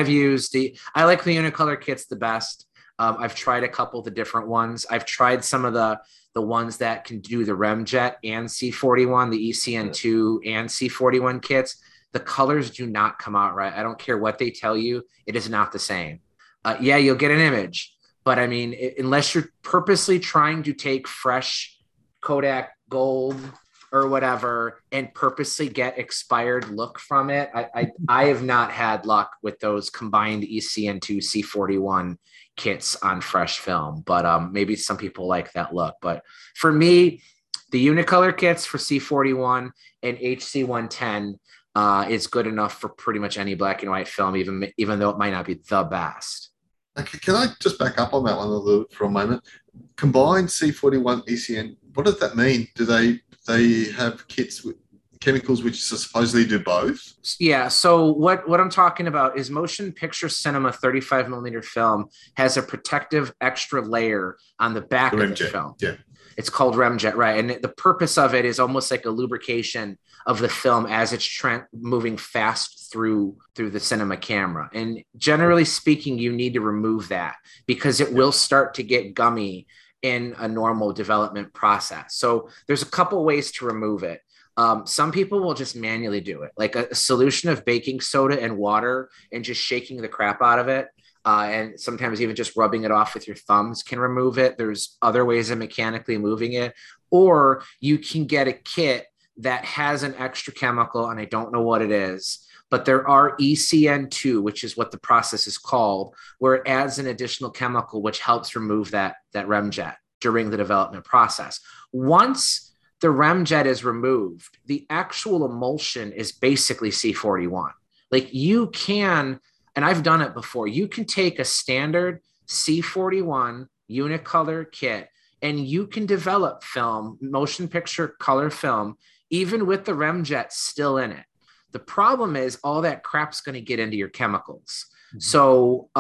like the Unicolor kits the best. I've tried a couple of the different ones. I've tried some of the ones that can do the RemJet and C41, the ECN2 and C41 kits. The colors do not come out right. I don't care what they tell you. It is not the same. You'll get an image. But I mean, unless you're purposely trying to take fresh Kodak Gold or whatever and purposely get expired look from it. I have not had luck with those combined ECN2 C41 kits on fresh film, but maybe some people like that look. But for me, the Unicolor kits for C41 and HC-110 is good enough for pretty much any black and white film, even though it might not be the best. Okay, can I just back up on that one a little bit for a moment? Combined C41 ECN, what does that mean? Do they have kits with chemicals which supposedly do both? Yeah, so what I'm talking about is motion picture cinema 35 millimeter film has a protective extra layer on the back of the film. Yeah. It's called Remjet, right? And the purpose of it is almost like a lubrication of the film as it's moving fast through the cinema camera. And generally speaking, you need to remove that because it will start to get gummy in a normal development process. So there's a couple ways to remove it. Some people will just manually do it, like a solution of baking soda and water and just shaking the crap out of it. And sometimes even just rubbing it off with your thumbs can remove it. There's other ways of mechanically moving it. Or you can get a kit that has an extra chemical, and I don't know what it is, but there are ECN2, which is what the process is called, where it adds an additional chemical which helps remove that Remjet during the development process. Once the Remjet is removed, the actual emulsion is basically C41. Like you can... And I've done it before. You can take a standard C41 Unicolor kit and you can develop film, motion picture color film, even with the Remjet still in it. The problem is all that crap's going to get into your chemicals. Mm-hmm. So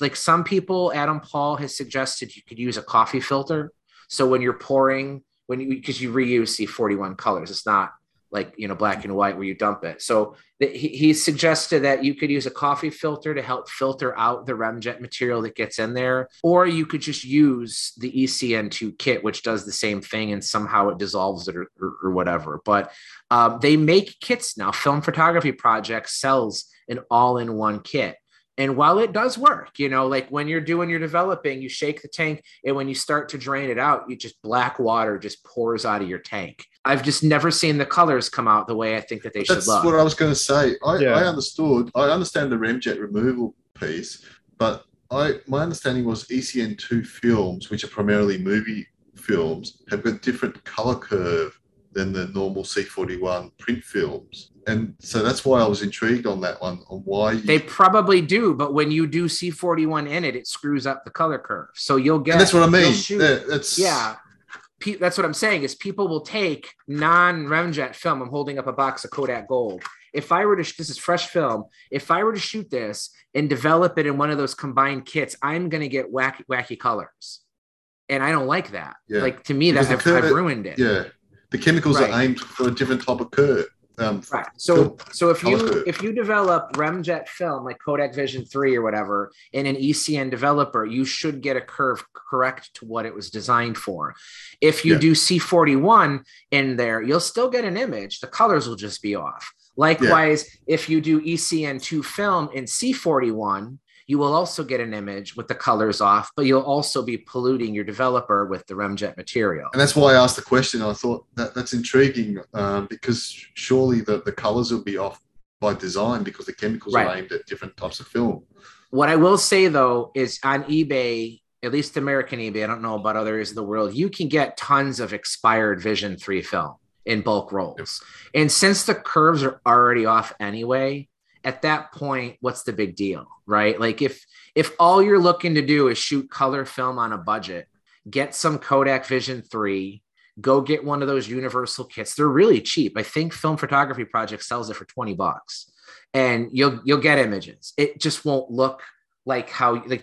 like some people, Adam Paul has suggested you could use a coffee filter. So when you're pouring, because you reuse C41 colors, it's not like, you know, black and white where you dump it. So he suggested that you could use a coffee filter to help filter out the Remjet material that gets in there, or you could just use the ECN2 kit, which does the same thing and somehow it dissolves it or whatever. But they make kits now. Film Photography Project sells an all-in-one kit. And while it does work, you know, like when you're developing, you shake the tank, and when you start to drain it out, you just black water just pours out of your tank. I've just never seen the colors come out the way I think that they should look. That's what I was going to say. I understand the Remjet removal piece, but my understanding was ECN2 films, which are primarily movie films, have got different color curve than the normal C41 print films. And so that's why I was intrigued on that one, on why... They probably do, but when you do C41 in it, it screws up the color curve. So you'll get... And that's what I mean. That's what I'm saying, is people will take non-Remjet film. I'm holding up a box of Kodak Gold. If I were to... This is fresh film. If I were to shoot this and develop it in one of those combined kits, I'm going to get wacky colors. And I don't like that. Yeah. Like, to me, I've ruined it. Yeah. The chemicals are aimed for a different type of curve. Right. So if you develop Remjet film like Kodak Vision 3 or whatever in an ECN developer, you should get a curve correct to what it was designed for. If you do C41 in there, you'll still get an image. The colors will just be off. Likewise, if you do ECN2 film in C41, you will also get an image with the colors off, but you'll also be polluting your developer with the Remjet material. And that's why I asked the question. I thought that's intriguing because surely the colors will be off by design because the chemicals are aimed at different types of film. What I will say, though, is on eBay, at least American eBay, I don't know about other areas of the world, you can get tons of expired Vision 3 film in bulk rolls. Yep. And since the curves are already off anyway, at that point, what's the big deal, right? Like if all you're looking to do is shoot color film on a budget, get some Kodak Vision 3, go get one of those universal kits. They're really cheap. I think Film Photography Project sells it for $20, and you'll get images. It just won't look like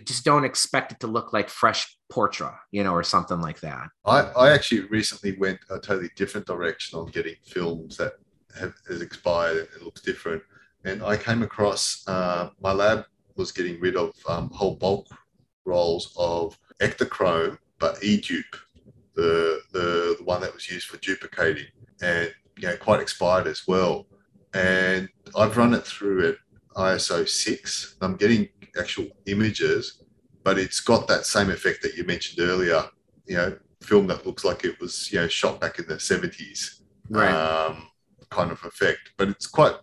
just don't expect it to look like fresh Portra, you know, or something like that. I actually recently went a totally different direction on getting films that has expired and looks different. And I came across, my lab was getting rid of whole bulk rolls of ectochrome, but eDupe, the one that was used for duplicating, and you know, quite expired as well. And I've run it through at ISO 6. I'm getting actual images, but it's got that same effect that you mentioned earlier. You know, film that looks like it was, you know, shot back in the 70s, kind of effect. But it's quite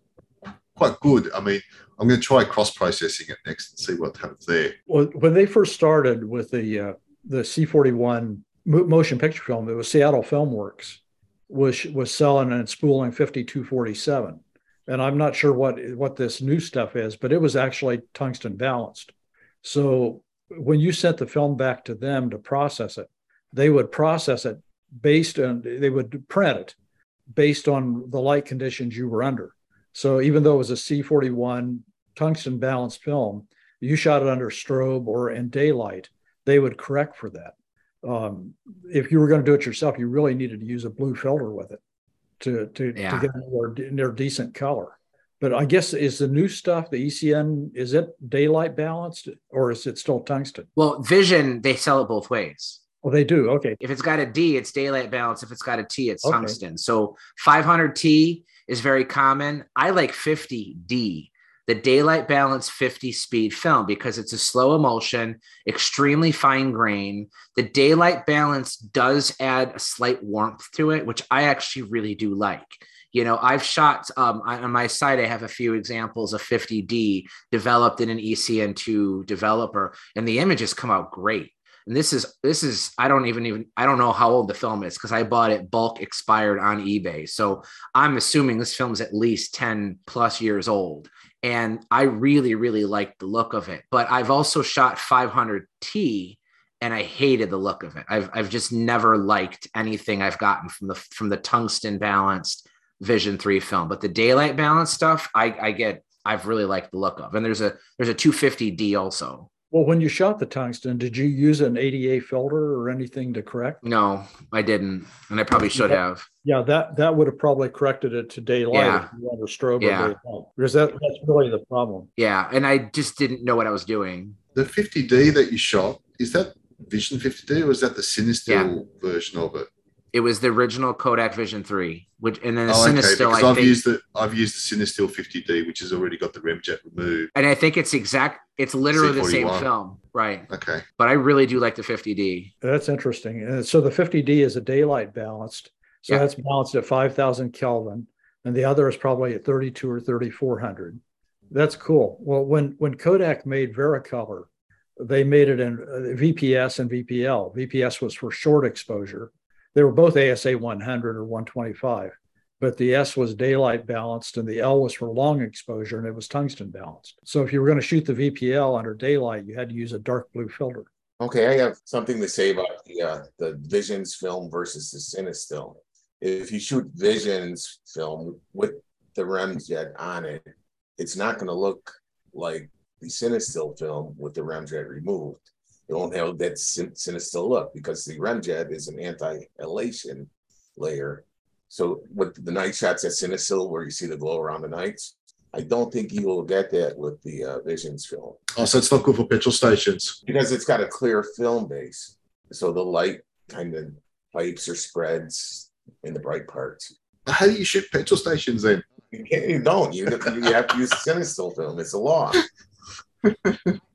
good. I mean, I'm going to try cross-processing it next and see what happens there. Well, when they first started with the C41 motion picture film, it was Seattle Filmworks, which was selling and spooling 5247. And I'm not sure what this new stuff is, but it was actually tungsten balanced. So when you sent the film back to them to process it, they would process it based on, they would print it based on the light conditions you were under. So even though it was a C41 tungsten balanced film, you shot it under strobe or in daylight, they would correct for that. If you were going to do it yourself, you really needed to use a blue filter with it to get a near decent color. But I guess, is the new stuff, the ECN, is it daylight balanced or is it still tungsten? Well, Vision, they sell it both ways. Oh, they do? Okay. If it's got a D, it's daylight balanced. If it's got a T, it's tungsten. So 500T is very common. I like 50D, the daylight balanced 50 speed film, because it's a slow emulsion, extremely fine grain. The daylight balance does add a slight warmth to it, which I actually really do like. You know, I've shot on my site, I have a few examples of 50D developed in an ECN2 developer, and the images come out great. And this is, I don't know how old the film is because I bought it bulk expired on eBay. So I'm assuming this film is at least 10 plus years old. And I really, really liked the look of it. But I've also shot 500T and I hated the look of it. I've just never liked anything I've gotten from the tungsten balanced Vision 3 film, but the daylight balance stuff I've really liked the look of. And there's a 250D also. Well, when you shot the tungsten, did you use an ADA filter or anything to correct? No, I didn't. And I probably should have. Yeah, that would have probably corrected it to daylight if you had a strobe or daylight. Because that's really the problem. Yeah. And I just didn't know what I was doing. The 50D that you shot, is that Vision 50D or is that the Cinestill version of it? It was the original Kodak Vision 3, which, and then the Cinestill. Okay, I've used the Cinestill 50D, which has already got the remjet removed. And I think it's literally C41. The same film, right? Okay. But I really do like the 50D. That's interesting. So the 50D is a daylight balanced. So that's balanced at 5,000 Kelvin, and the other is probably at 32 or 3,400. That's cool. Well, when Kodak made Vericolor, they made it in VPS and VPL. VPS was for short exposure. They were both ASA 100 or 125, but the S was daylight balanced and the L was for long exposure and it was tungsten balanced. So if you were going to shoot the VPL under daylight, you had to use a dark blue filter. Okay, I have something to say about the Vision's film versus the Cinestill. If you shoot Vision's film with the remjet on it, it's not going to look like the Cinestill film with the remjet removed. It won't have that sinister look because the remjet is an anti-elation layer. So with the night shots at Cinestill where you see the glow around the nights, I don't think you will get that with the Visions film. Oh, so it's not good for petrol stations. Because it's got a clear film base. So the light kind of pipes or spreads in the bright parts. How do you shoot petrol stations then? You don't. You have to use Cinestill film. It's a law.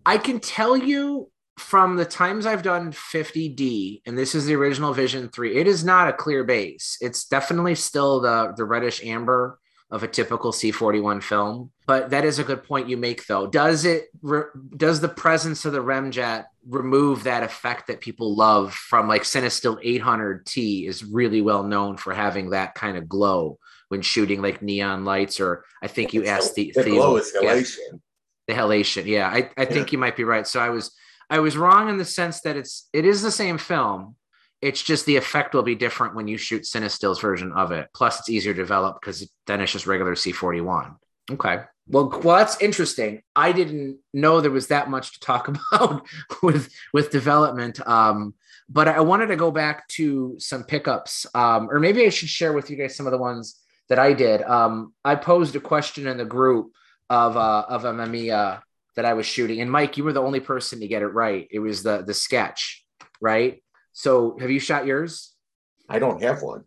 I can tell you, from the times I've done 50D, and this is the original Vision 3, it is not a clear base. It's definitely still the reddish amber of a typical C41 film. But that is a good point you make, though. Does the presence of the remjet remove that effect that people love from, like, Cinestill 800T is really well known for having that kind of glow when shooting, like, neon lights, or I think you asked the glow is halation. The halation, yeah. I think you might be right. So I was wrong in the sense that it is the same film. It's just the effect will be different when you shoot Cinestill's version of it. Plus, it's easier to develop because then it's just regular C41. Okay. Well, that's interesting. I didn't know there was that much to talk about with development. But I wanted to go back to some pickups, or maybe I should share with you guys some of the ones that I did. I posed a question in the group of a Mamiya that I was shooting. And Mike, you were the only person to get it right. It was the sketch, right? So have you shot yours? I don't have one.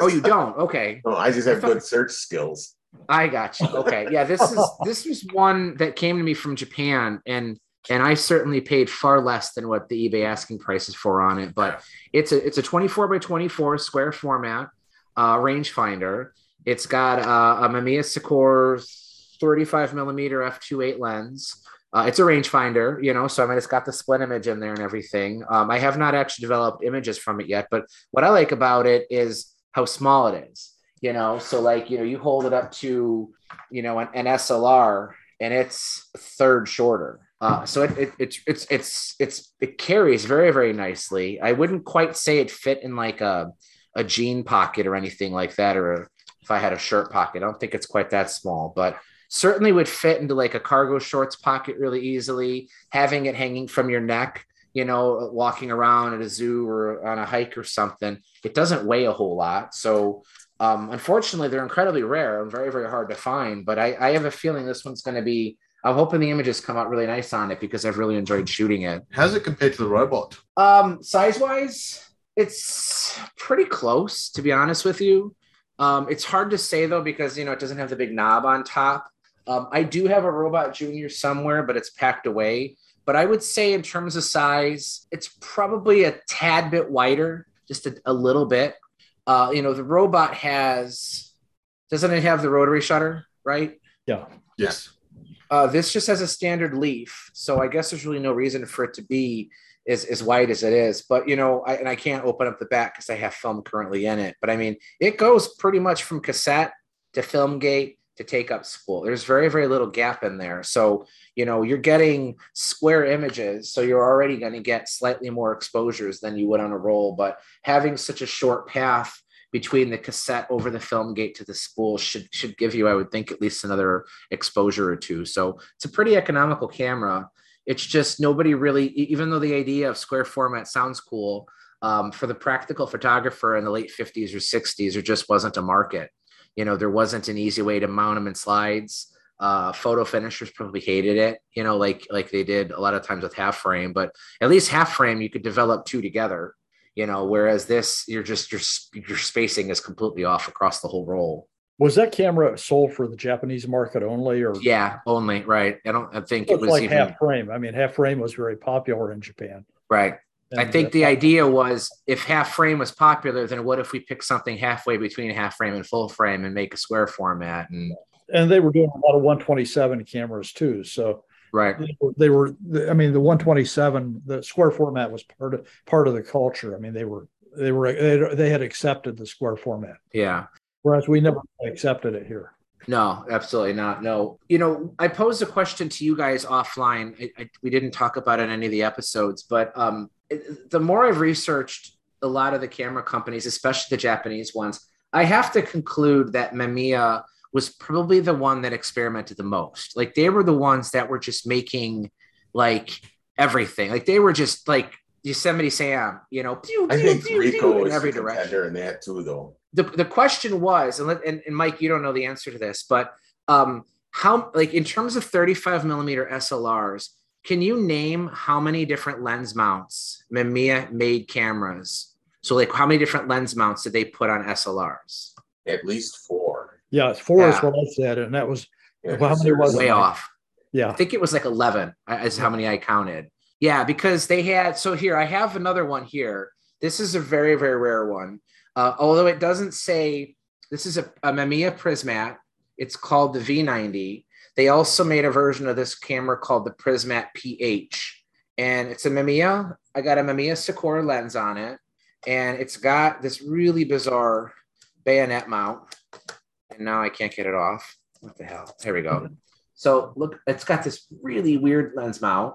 Oh, you don't? Okay. No, I just have good search skills. I got you. Okay. Yeah. This was one that came to me from Japan, and I certainly paid far less than what the eBay asking price is for on it, but it's a 24 by 24 square format, rangefinder. It's got a Mamiya Secor 35 millimeter f2.8 lens. It's a rangefinder, you know, so I mean, it's got the split image in there and everything. I have not actually developed images from it yet, but what I like about it is how small it is, you know? So like, you know, you hold it up to, you know, an SLR and it's a third shorter. So it carries very, very nicely. I wouldn't quite say it fit in like a jean pocket or anything like that, or if I had a shirt pocket. I don't think it's quite that small, but certainly would fit into like a cargo shorts pocket really easily. Having it hanging from your neck, you know, walking around at a zoo or on a hike or something, it doesn't weigh a whole lot. So unfortunately, they're incredibly rare and very, very hard to find. But I have a feeling this one's going to be, I'm hoping the images come out really nice on it because I've really enjoyed shooting it. How's it compared to the robot? Size-wise, it's pretty close, to be honest with you. It's hard to say, though, because, you know, it doesn't have the big knob on top. I do have a Robot Junior somewhere, but it's packed away. But I would say in terms of size, it's probably a tad bit wider, just a little bit. You know, the Robot has, doesn't it have the rotary shutter, right? Yeah. Yes. This just has a standard leaf. So I guess there's really no reason for it to be as wide as it is. But, you know, I can't open up the back because I have film currently in it. But, I mean, it goes pretty much from cassette to film gate to take up spool. There's very, very little gap in there. So, you know, you're getting square images. So you're already going to get slightly more exposures than you would on a roll. But having such a short path between the cassette over the film gate to the spool should give you, I would think, at least another exposure or two. So it's a pretty economical camera. It's just nobody really, even though the idea of square format sounds cool, for the practical photographer in the late 50s or 60s, there just wasn't a market. You know, there wasn't an easy way to mount them in slides. Photo finishers probably hated it, you know, like they did a lot of times with half frame, but at least half frame, you could develop two together, you know, whereas this, you're just, your spacing is completely off across the whole roll. Was that camera sold for the Japanese market only, or? Yeah, only. Right. I think it was like even half frame. I mean, half frame was very popular in Japan. Right. And I think the idea was, if half frame was popular, then what if we pick something halfway between half frame and full frame and make a square format? And they were doing a lot of 127 cameras too. So right. I mean, the 127, the square format was part of the culture. I mean, they had accepted the square format. Yeah. Whereas we never accepted it here. No, absolutely not. No. You know, I posed a question to you guys offline. We didn't talk about it in any of the episodes, but the more I've researched a lot of the camera companies, especially the Japanese ones, I have to conclude that Mamiya was probably the one that experimented the most. Like, they were the ones that were just making like everything. Like, they were just like Yosemite Sam, you know, I think Ricoh in every direction. And that too, though. The question was, and Mike, you don't know the answer to this, but how, like, in terms of 35 millimeter SLRs, can you name how many different lens mounts Mamiya made cameras? So, like, how many different lens mounts did they put on SLRs? At least four. Yeah, four is what I said, and that was how many was way off. Yeah, I think it was like 11 is how many I counted. Yeah, because they had. So here I have another one here. This is a very, very rare one. Although it doesn't say, this is a Mamiya Prismat. It's called the V90. They also made a version of this camera called the Prismat PH. And it's a Mamiya. I got a Mamiya Sakura lens on it. And it's got this really bizarre bayonet mount. And now I can't get it off. What the hell? Here we go. So look, it's got this really weird lens mount.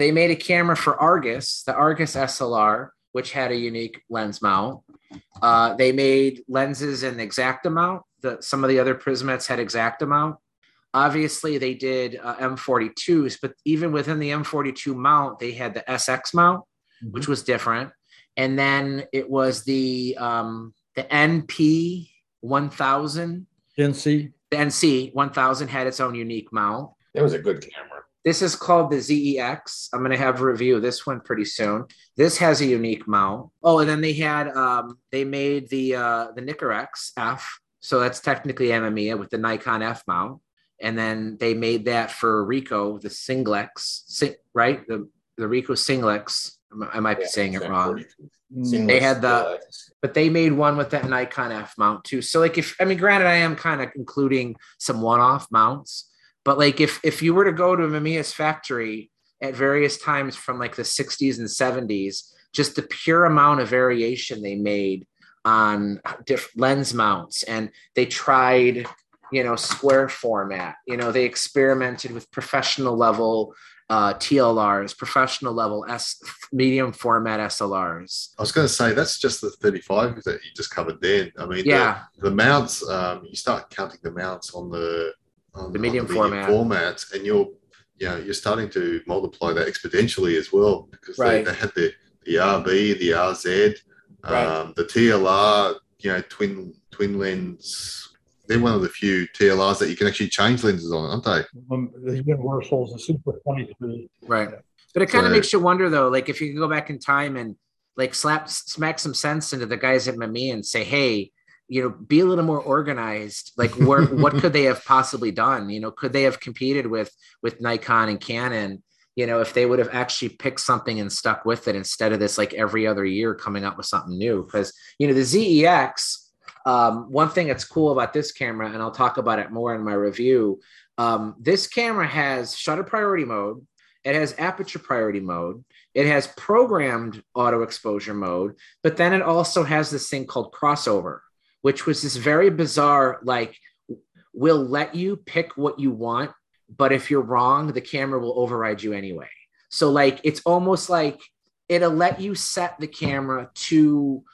They made a camera for Argus, the Argus SLR, which had a unique lens mount. They made lenses in exact amount. Some of the other Prismats had exact amount. Obviously, they did M42s, but even within the M42 mount, they had the SX mount, which was different. And then it was the NP1000. The NC1000 had its own unique mount. It was a good camera. This is called the ZEX. I'm going to have a review of this one pretty soon. This has a unique mount. Oh, and then they had, they made the Nicorex F. So that's technically Mamiya with the Nikon F mount. And then they made that for Ricoh, the Singlex, right? The Ricoh Singlex. I might be saying it wrong. They had but they made one with that Nikon F mount too. So, like, granted, I am kind of including some one-off mounts. But, like, if you were to go to Mamiya's factory at various times from, like, the 60s and 70s, just the pure amount of variation they made on different lens mounts. And they tried, you know, square format. You know, they experimented with professional level TLRs, professional level medium format SLRs. I was going to say that's just the 35 that you just covered there. I mean, yeah, the mounts. You start counting the mounts on the medium formats, and you're starting to multiply that exponentially as well, because they had the RB, the RZ, the TLR. You know, twin lens. They're one of the few TLRs that you can actually change lenses on, aren't they? The Universal's a Super 23. Right. Yeah. But it kind of makes you wonder, though, like if you could go back in time and like smack some sense into the guys at Mamiya and say, hey, you know, be a little more organized. Like what could they have possibly done? You know, could they have competed with Nikon and Canon, you know, if they would have actually picked something and stuck with it instead of this, like every other year coming up with something new? Because, you know, the ZEX, one thing that's cool about this camera, and I'll talk about it more in my review, this camera has shutter priority mode, it has aperture priority mode, it has programmed auto exposure mode, but then it also has this thing called crossover, which was this very bizarre, like, we'll let you pick what you want, but if you're wrong, the camera will override you anyway. So, like, it's almost like it'll let you set the camera to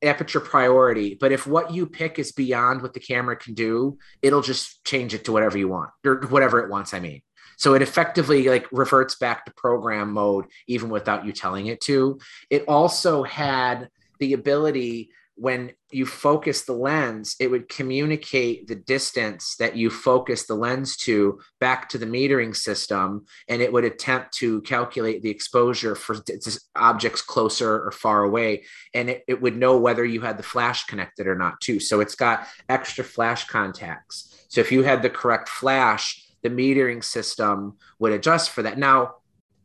aperture priority, but if what you pick is beyond what the camera can do, it'll just change it to whatever you want, or whatever it wants, I mean. So it effectively like reverts back to program mode even without you telling it to. It also had the ability, when you focus the lens, it would communicate the distance that you focus the lens to back to the metering system, and it would attempt to calculate the exposure for objects closer or far away, and it would know whether you had the flash connected or not too. So it's got extra flash contacts. So if you had the correct flash, the metering system would adjust for that. Now,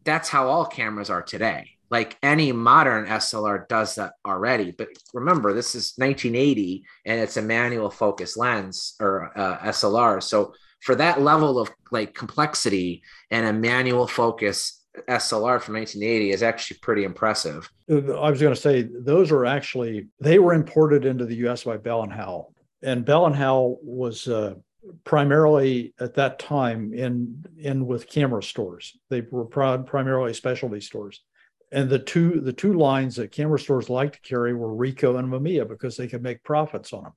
that's how all cameras are today. Like any modern SLR does that already. But remember, this is 1980 and it's a manual focus lens or SLR. So for that level of like complexity, and a manual focus SLR from 1980 is actually pretty impressive. I was going to say, those are actually, they were imported into the US by Bell & Howell. And Bell & Howell was primarily at that time in with camera stores. They were primarily specialty stores. And the two lines that camera stores liked to carry were Ricoh and Mamiya, because they could make profits on them.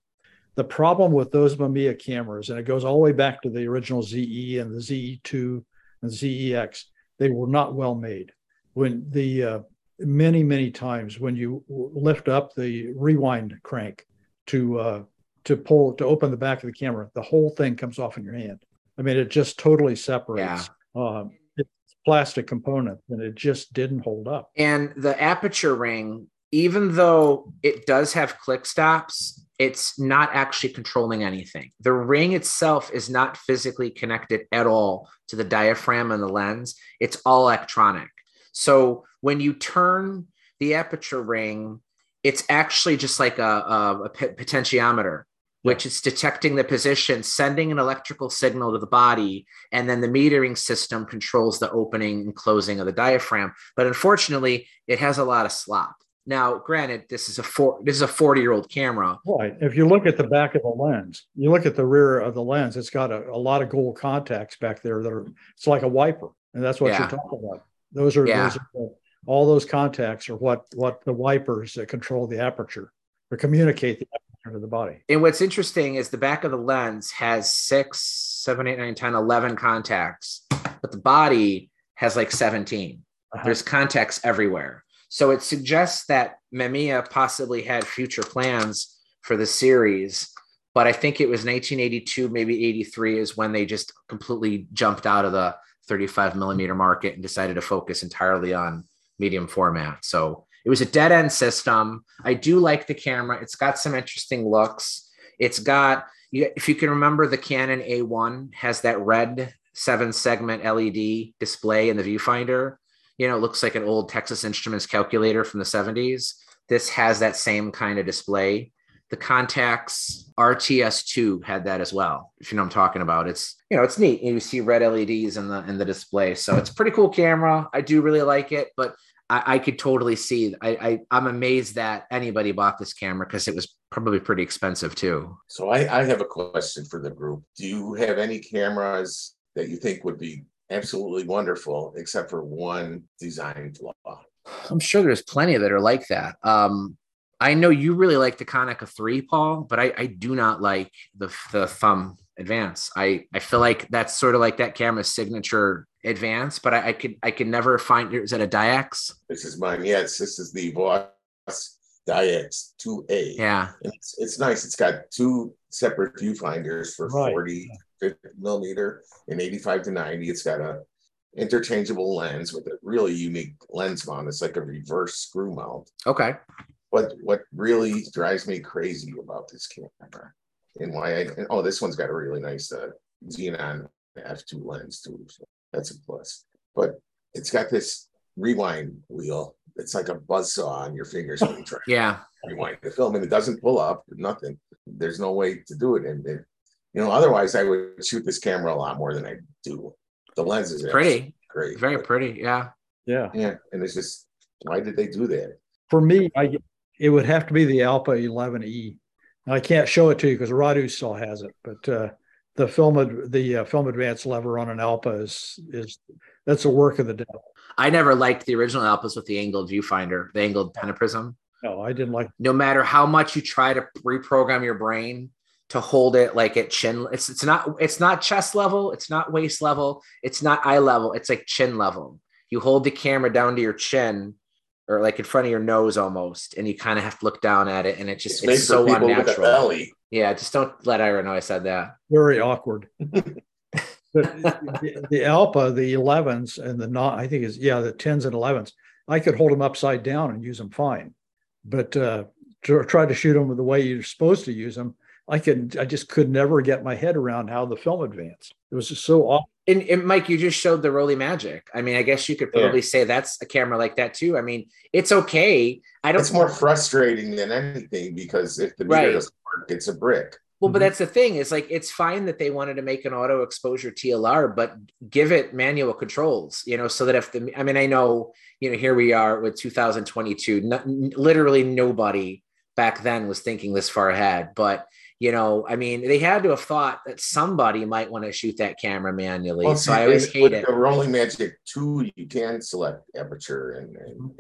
The problem with those Mamiya cameras, and it goes all the way back to the original ZE and the ZE2 and ZEX, they were not well made. When the many times when you lift up the rewind crank to open the back of the camera, the whole thing comes off in your hand. I mean, it just totally separates. Yeah. Plastic component, and it just didn't hold up. And the aperture ring, even though it does have click stops, it's not actually controlling anything. The ring itself is not physically connected at all to the diaphragm and the lens. It's all electronic. So when you turn the aperture ring, it's actually just like a potentiometer, which is detecting the position, sending an electrical signal to the body, and then the metering system controls the opening and closing of the diaphragm. But unfortunately, it has a lot of slop. Now, granted, this is a 40-year-old camera. Right. If you look at the back of the lens, you look at the rear of the lens, it's got a lot of gold contacts back there that are, it's like a wiper, and that's what you're talking about. Those are all those contacts are what the wipers that control the aperture or communicate the aperture of the body. And what's interesting is the back of the lens has 6, 7, 8, 9, 10, 11 contacts, but the body has like 17. There's contacts everywhere. So it suggests that Mamiya possibly had future plans for the series, but I think it was 1982, maybe 83 is when they just completely jumped out of the 35 millimeter market and decided to focus entirely on medium format. So it was a dead end system. I do like the camera. It's got some interesting looks. It's got, if you can remember, the Canon A1 has that red 7-segment LED display in the viewfinder. You know, it looks like an old Texas Instruments calculator from the 70s. This has that same kind of display. The Contax RTS2 had that as well, if you know what I'm talking about. It's, you know, it's neat. You see red LEDs in the display. So it's a pretty cool camera. I do really like it, but I could totally see. I'm amazed that anybody bought this camera, because it was probably pretty expensive too. So I have a question for the group. Do you have any cameras that you think would be absolutely wonderful, except for one design flaw. I'm sure there's plenty that are like that. I know you really like the Konica 3, Paul, but I do not like the thumb advance. I feel like that's sort of like that camera's signature advance, but I could never find. Is that a Diax? This is mine. Yes, this is the Voss Diax 2A. Yeah, it's nice. It's got two separate viewfinders for 40 millimeter and 85 to 90. It's got a interchangeable lens with a really unique lens mount. It's like a reverse screw mount. Okay. But what really drives me crazy about this camera and why this one's got a really nice Xenon F2 lens too. So that's a plus. But it's got this rewind wheel. It's like a buzzsaw on your fingers when you try to rewind the film, and it doesn't pull up, nothing. There's no way to do it. And otherwise I would shoot this camera a lot more than I do. The lens is pretty great. Very pretty, yeah. Yeah. Yeah. And it's just, why did they do that? For me, it would have to be the Alpha 11E. I can't show it to you because Radu still has it, but the film advance lever on an Alpha is that's a work of the devil. I never liked the original Alphas with the angled viewfinder, the angled pentaprism. No, I didn't like it. No matter how much you try to reprogram your brain to hold it like at chin, it's not chest level, it's not waist level, it's not eye level, it's like chin level. You hold the camera down to your chin, or like in front of your nose almost, and you kind of have to look down at it, and it just it's so unnatural. Yeah, just don't let Ira know I said that. Very awkward. But the Alpha, the 11s, and the 10s and 11s, I could hold them upside down and use them fine. But to try to shoot them the way you're supposed to use them, I just could never get my head around how the film advanced. It was just so awkward. And Mike, you just showed the Rolleiflex Magic. I mean, I guess you could probably say that's a camera like that too. I mean, it's okay. It's more frustrating than anything, because if the meter doesn't work, it's a brick. Well, but that's the thing. It's like, it's fine that they wanted to make an auto exposure TLR, but give it manual controls, so that here we are with 2022, literally nobody back then was thinking this far ahead, but they had to have thought that somebody might want to shoot that camera manually. Well, so I always hate it. The Rolleiflex Magic 2, you can select aperture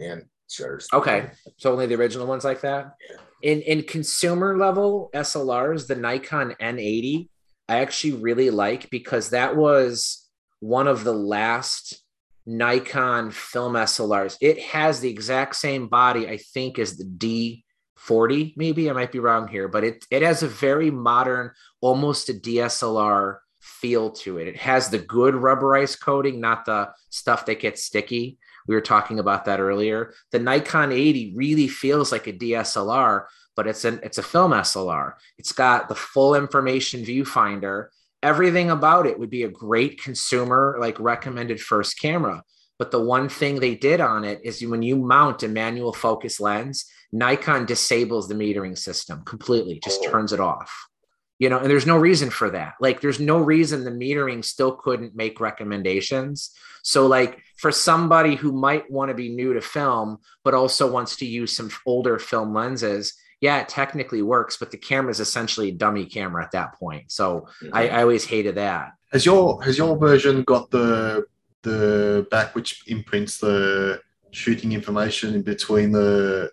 and shutter speed. Okay, so only the original ones like that. Yeah. In consumer level SLRs, the Nikon N80, I actually really like, because that was one of the last Nikon film SLRs. It has the exact same body, I think, as the D40, maybe I might be wrong here, but it has a very modern, almost a DSLR feel to it. It has the good rubberized coating, not the stuff that gets sticky. We were talking about that earlier. The Nikon 80 really feels like a DSLR, but it's a film SLR. It's got the full information viewfinder. Everything about it would be a great consumer, like recommended first camera. But the one thing they did on it is when you mount a manual focus lens, Nikon disables the metering system completely, just turns it off, and there's no reason for that. Like, there's no reason the metering still couldn't make recommendations. So like, for somebody who might want to be new to film, but also wants to use some older film lenses, it technically works, but the camera is essentially a dummy camera at that point. So I always hated that. Has your version got the back which imprints the shooting information in between the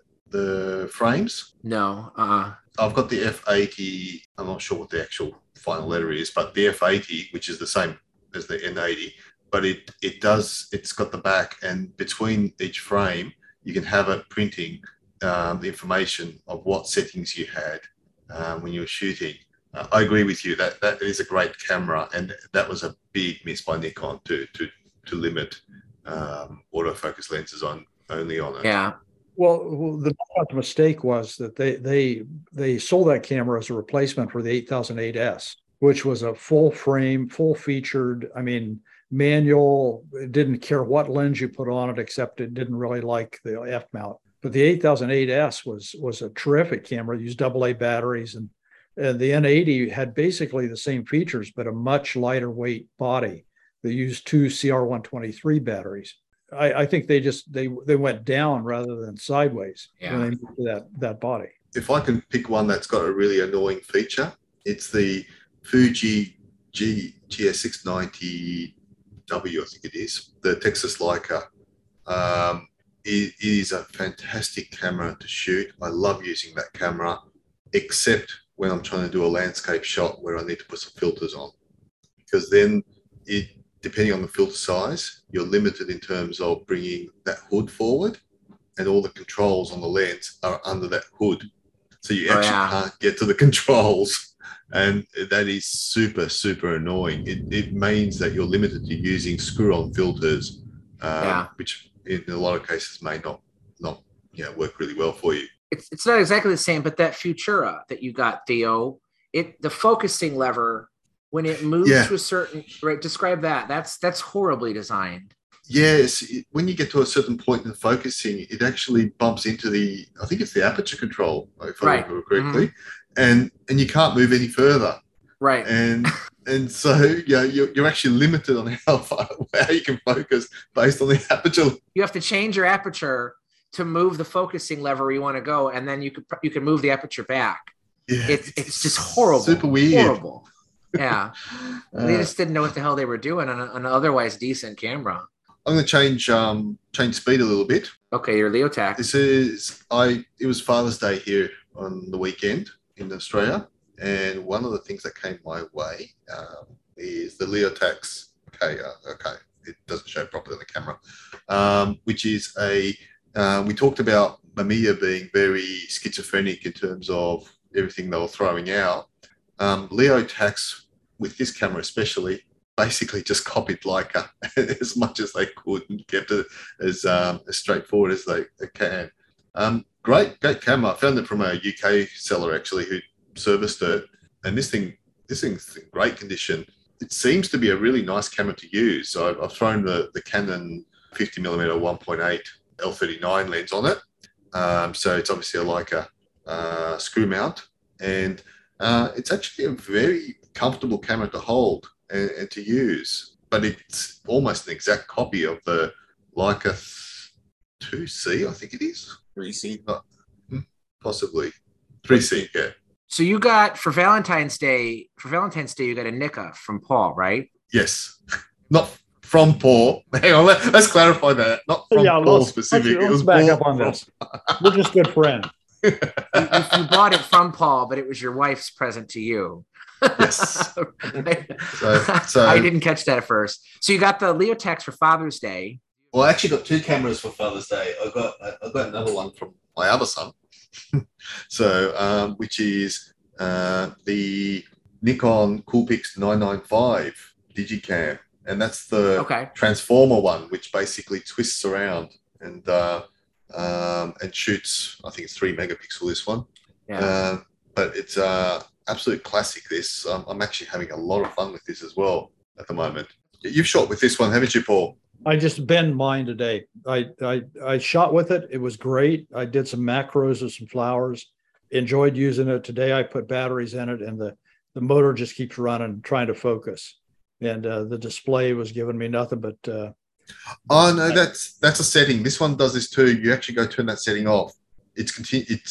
frames? No. I've got the F80. I'm not sure what the actual final letter is, but the F80, which is the same as the N80, but it's got the back, and between each frame, you can have it printing the information of what settings you had when you were shooting. I agree with you that is a great camera, and that was a big miss by Nikon to limit autofocus lenses on it. Yeah. Well, the mistake was that they sold that camera as a replacement for the 8008S, which was a full frame, full featured, manual. It didn't care what lens you put on it, except it didn't really like the F mount. But the 8008S was a terrific camera. It used AA batteries, and the N80 had basically the same features, but a much lighter weight body. They used two CR123 batteries. I think they went down rather than sideways when they moved to that body. If I can pick one that's got a really annoying feature, it's the Fuji GS690 OM2, I think it is, the Texas Leica. It is a fantastic camera to shoot. I love using that camera, except when I'm trying to do a landscape shot where I need to put some filters on. Because then, it, depending on the filter size, you're limited in terms of bringing that hood forward, and all the controls on the lens are under that hood. So you actually can't get to the controls. And that is super, super annoying. It means that you're limited to using screw-on filters, which in a lot of cases may not work really well for you. It's not exactly the same, but that Futura that you got, Theo, the focusing lever, when it moves to a certain right, describe that. That's horribly designed. Yes, when you get to a certain point in the focusing, it actually bumps into the, I think it's the aperture control, if I remember correctly, and you can't move any further. Right. And so you're actually limited on how far you can focus based on the aperture. You have to change your aperture to move the focusing lever you want to go, and then you can move the aperture back. Yeah, it's just horrible. Super weird. Horrible. Yeah. They just didn't know what the hell they were doing on an otherwise decent camera. I'm going to change speed a little bit. Okay, your Leotac. It was Father's Day here on the weekend in Australia, and one of the things that came my way is the Leotac's. Okay, it doesn't show properly on the camera, which is we talked about Mamiya being very schizophrenic in terms of everything they were throwing out. Leotac, with this camera especially, basically just copied Leica as much as they could and kept it as straightforward as they can. Great camera. I found it from a UK seller actually who serviced it. And this thing's in great condition. It seems to be a really nice camera to use. So I've thrown the Canon 50mm 1.8 L39 lens on it. So it's obviously a Leica screw mount. And it's actually a very comfortable camera to hold and to use, but it's almost an exact copy of the Leica 2C, I think it is. 3C. Possibly. 3C, yeah. So you got, for Valentine's Day, you got a Nikka from Paul, right? Yes. Not from Paul. Hang on, let's clarify that. Not from Paul specifically. Let's back up on this. We're just good friends. You bought it from Paul, but it was your wife's present to you. Yes. so I didn't catch that at first. So you got the Leotac for Father's Day. Well, I actually got two cameras for Father's Day. I got another one from my other son. So which is the Nikon Coolpix 995 Digicam, and that's the transformer one, which basically twists around and shoots. I think it's 3 megapixel. This one, but it's absolute classic. This I'm actually having a lot of fun with this as well at the moment. You've shot with this one, haven't you, Paul? I just bent mine today. I shot with it. It was great. I did some macros of some flowers. Enjoyed using it today. I put batteries in it, and the motor just keeps running, trying to focus. And the display was giving me nothing but. That's a setting. This one does this too. You actually go turn that setting off. It's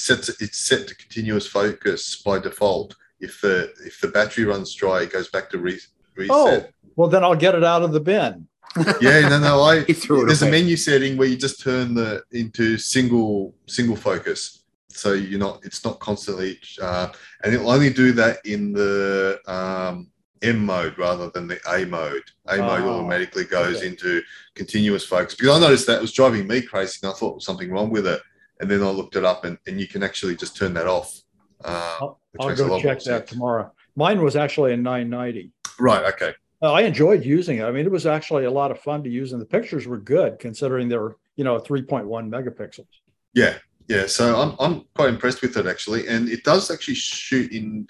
set to continuous focus by default. If the battery runs dry, it goes back to reset. Oh, well, then I'll get it out of the bin. There's a menu setting where you just turn into single focus, so it's not constantly, and it'll only do that in the M mode rather than the A mode. A mode automatically goes into continuous focus, because I noticed that was driving me crazy, and I thought there was something wrong with it. And then I looked it up, and you can actually just turn that off. I'll go check that tomorrow. Mine was actually a 990. Right, okay. I enjoyed using it. I mean, it was actually a lot of fun to use, and the pictures were good considering they were, 3.1 megapixels. Yeah. So I'm quite impressed with it, actually. And it does actually shoot in,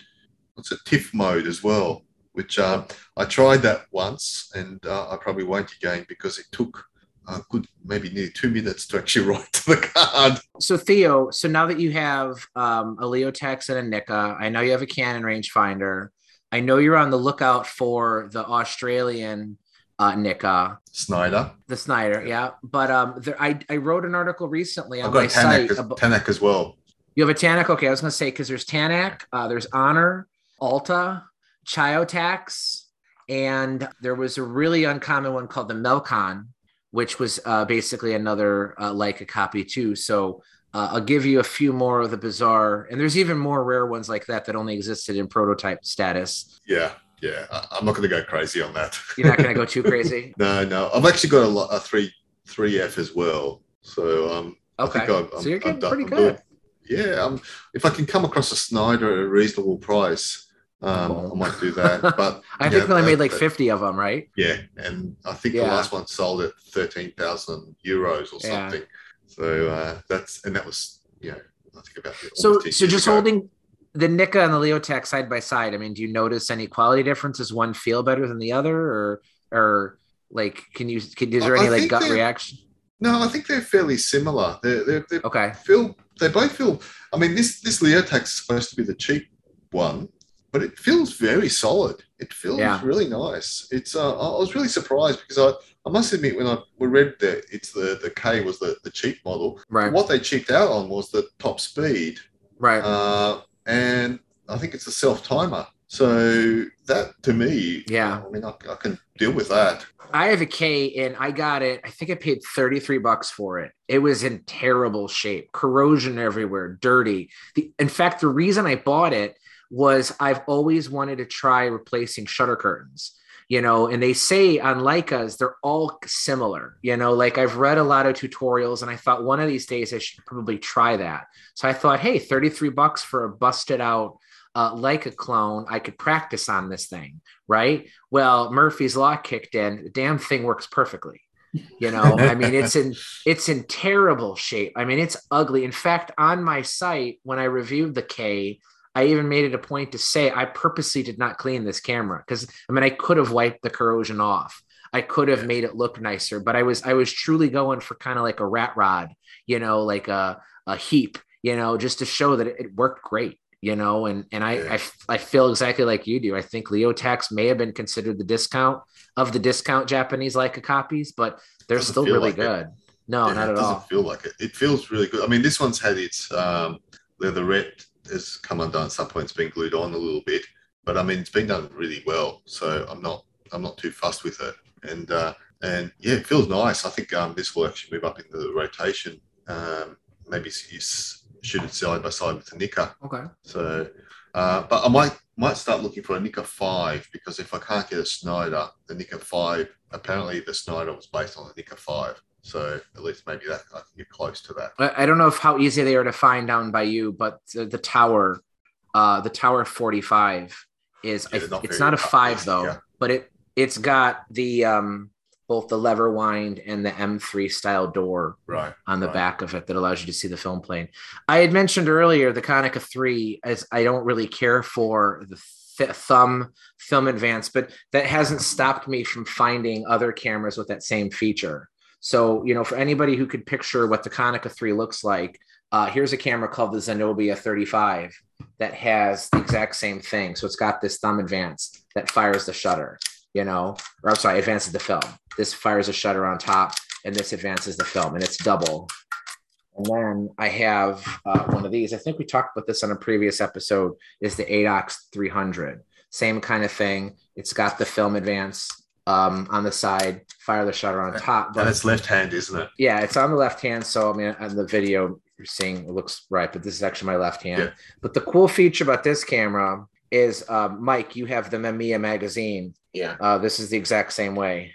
TIFF mode as well, which I tried that once, and I probably won't again because it took nearly 2 minutes to actually write to the card. So Theo, now that you have a Leotac and a Nikka, I know you have a Canon rangefinder. I know you're on the lookout for the Australian Nikka. Schneider. The Schneider, yeah. But I wrote an article recently on my site. I've got Tanak as well. You have a Tanak? Okay, I was going to say, because there's Tanak, there's Honor, Alta, Chiotax, And there was a really uncommon one called the Melcon, which was basically another Leica copy too. So I'll give you a few more of the bizarre, and there's even more rare ones like that that only existed in prototype status. Yeah. Yeah. I'm not going to go crazy on that. You're not going to go too crazy? No. I've actually got a 3F as well. So okay. I think so you're getting pretty good. Yeah. If I can come across a Schneider at a reasonable price, I might do that. But I think they only made like 50 of them, right? Yeah. And I think the last one sold at 13,000 euros or something. So that was, I think about it. So just holding the Nikka and the Leotac side by side, I mean, do you notice any quality differences? One feel better than the other, or like, is there any gut reaction? No, I think they're fairly similar. They're okay. They both feel, I mean, this Leotac's supposed to be the cheap one, but it feels very solid. It feels really nice. It's I was really surprised because I must admit, when I read that it's the K was the cheap model, right? What they cheaped out on was the top speed, right? And I think it's a self timer. So that to me, I mean, I can deal with that. I have a K and I got it. I think I paid $33 for it. It was in terrible shape, corrosion everywhere, dirty. In fact, the reason I bought it was I've always wanted to try replacing shutter curtains. And they say on Leicas, they're all similar, like I've read a lot of tutorials and I thought one of these days I should probably try that. So I thought, hey, $33 for a busted out Leica clone, I could practice on this thing, right? Well, Murphy's Law kicked in. The damn thing works perfectly. I mean, it's in terrible shape. I mean, it's ugly. In fact, on my site, when I reviewed the K, I even made it a point to say I purposely did not clean this camera because, I mean, I could have wiped the corrosion off. I could have made it look nicer, but I was truly going for kind of like a rat rod, like a heap, just to show that it worked great, and I feel exactly like you do. I think Leotax may have been considered the discount of the discount Japanese Leica copies, but they're still really like good. Not at all. It doesn't feel like it. It feels really good. I mean, this one's had its, the red has come undone at some point. It's been glued on a little bit, but I mean, it's been done really well. So I'm not too fussed with it. And it feels nice. I think this will actually move up into the rotation. Maybe you shoot it side by side with the Nikka. Okay. So, but I might start looking for a Nikka 5 because if I can't get a Schneider, the Nikka 5, apparently the Schneider was based on the Nikka 5. So at least maybe that I can get close to that. I don't know how easy they are to find down by you, but the Tower 45 is it's not a 5 though, but it's got the both the lever wind and the M3 style door on the back of it that allows you to see the film plane. I had mentioned earlier the Konica 3 as I don't really care for the Film Advance, but that hasn't stopped me from finding other cameras with that same feature. So, for anybody who could picture what the Konica 3 looks like, here's a camera called the Zenobia 35 that has the exact same thing. So it's got this thumb advance that fires the shutter, advances the film. This fires a shutter on top and this advances the film and it's double. And then I have one of these. I think we talked about this on a previous episode, is the Adox 300. Same kind of thing. It's got the film advance on the side, fire the shutter on top. But it's left hand, isn't it? Yeah, it's on the left hand. So I mean, on the video you're seeing it looks right, but this is actually my left hand. Yeah. But the cool feature about this camera is, Mike, you have the Mamiya magazine. Yeah. This is the exact same way,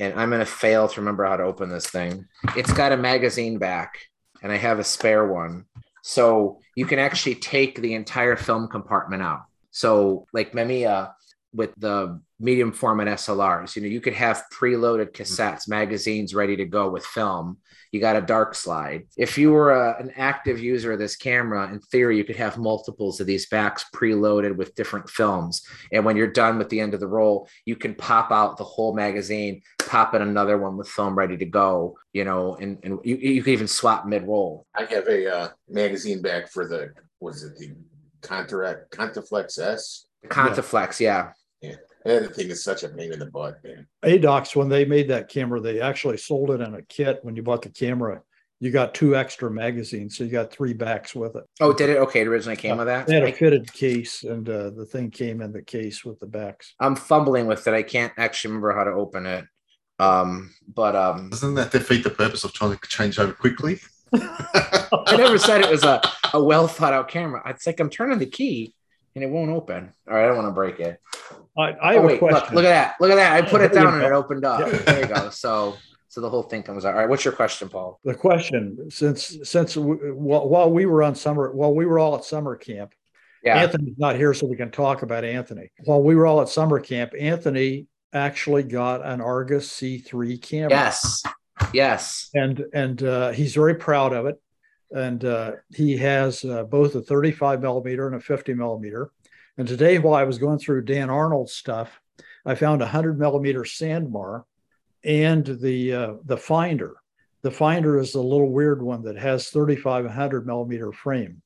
and I'm gonna fail to remember how to open this thing. It's got a magazine back, and I have a spare one, so you can actually take the entire film compartment out. So like Mamiya with the medium format SLRs, you could have preloaded cassettes, magazines ready to go with film. You got a dark slide. If you were an active user of this camera, in theory, you could have multiples of these backs preloaded with different films. And when you're done with the end of the roll, you can pop out the whole magazine, pop in another one with film ready to go, and you can even swap mid-roll. I have a magazine back for the Contaflex S? Contaflex, yeah. That thing is such a pain in the butt, man. Adox, when they made that camera, they actually sold it in a kit. When you bought the camera, you got two extra magazines, so you got three backs with it. Oh, did it? Okay, it originally came with that? They had a fitted case, and the thing came in the case with the backs. I'm fumbling with it. I can't actually remember how to open it. But doesn't that defeat the purpose of trying to change over quickly? I never said it was a well thought out camera. It's like I'm turning the key and it won't open. All right, I don't want to break it. I have a question. Look at that. Look at that. I put it down and it opened up. Yeah. There you go. So the whole thing comes out. All right, what's your question, Paul? The question, while we were all at summer camp, Anthony's not here, so we can talk about Anthony. While we were all at summer camp, Anthony actually got an Argus C3 camera. Yes. And he's very proud of it. And he has both a 35 millimeter and a 50 millimeter. And today, while I was going through Dan Arnold's stuff, I found a 100 millimeter Sandmar and the Finder. The Finder is the little weird one that has 3500 millimeter frame.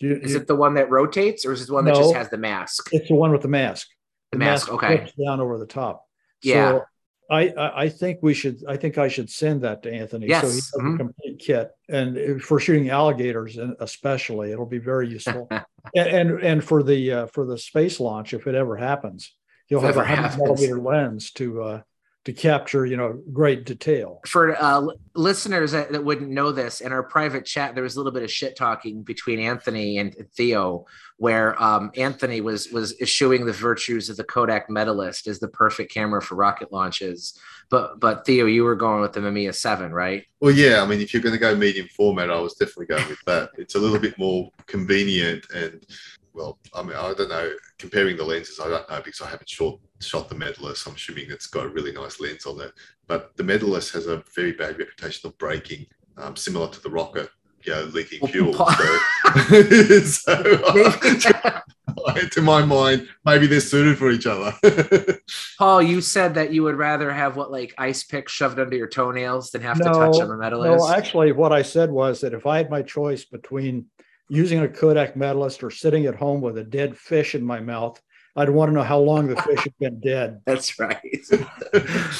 Is it the one that rotates, or is it the one that just has the mask? It's the one with the mask. The mask, okay. Flips down over the top. Yeah. So I think I should send that to Anthony. Yes. So he has a complete kit, and for shooting alligators, especially, it'll be very useful. and for the space launch, if it ever happens, you'll have a 100 millimeter lens to capture, great detail. For listeners that wouldn't know this, in our private chat, there was a little bit of shit talking between Anthony and Theo, where Anthony was eschewing the virtues of the Kodak Medalist as the perfect camera for rocket launches. But Theo, you were going with the Mamiya 7, right? Well, yeah. I mean, if you're going to go medium format, I was definitely going with that. It's a little bit more convenient and, well, I mean, I don't know. Comparing the lenses, I don't know, because I haven't shot the Medalist. I'm assuming it's got a really nice lens on it. But the Medalist has a very bad reputation of breaking, similar to the rocket, leaking fuel. To my mind, maybe they're suited for each other. Paul, you said that you would rather have ice picks shoved under your toenails than have to touch on the Medalist. No, actually, what I said was that if I had my choice between using a Kodak Medalist or sitting at home with a dead fish in my mouth, I'd want to know how long the fish had been dead. That's right.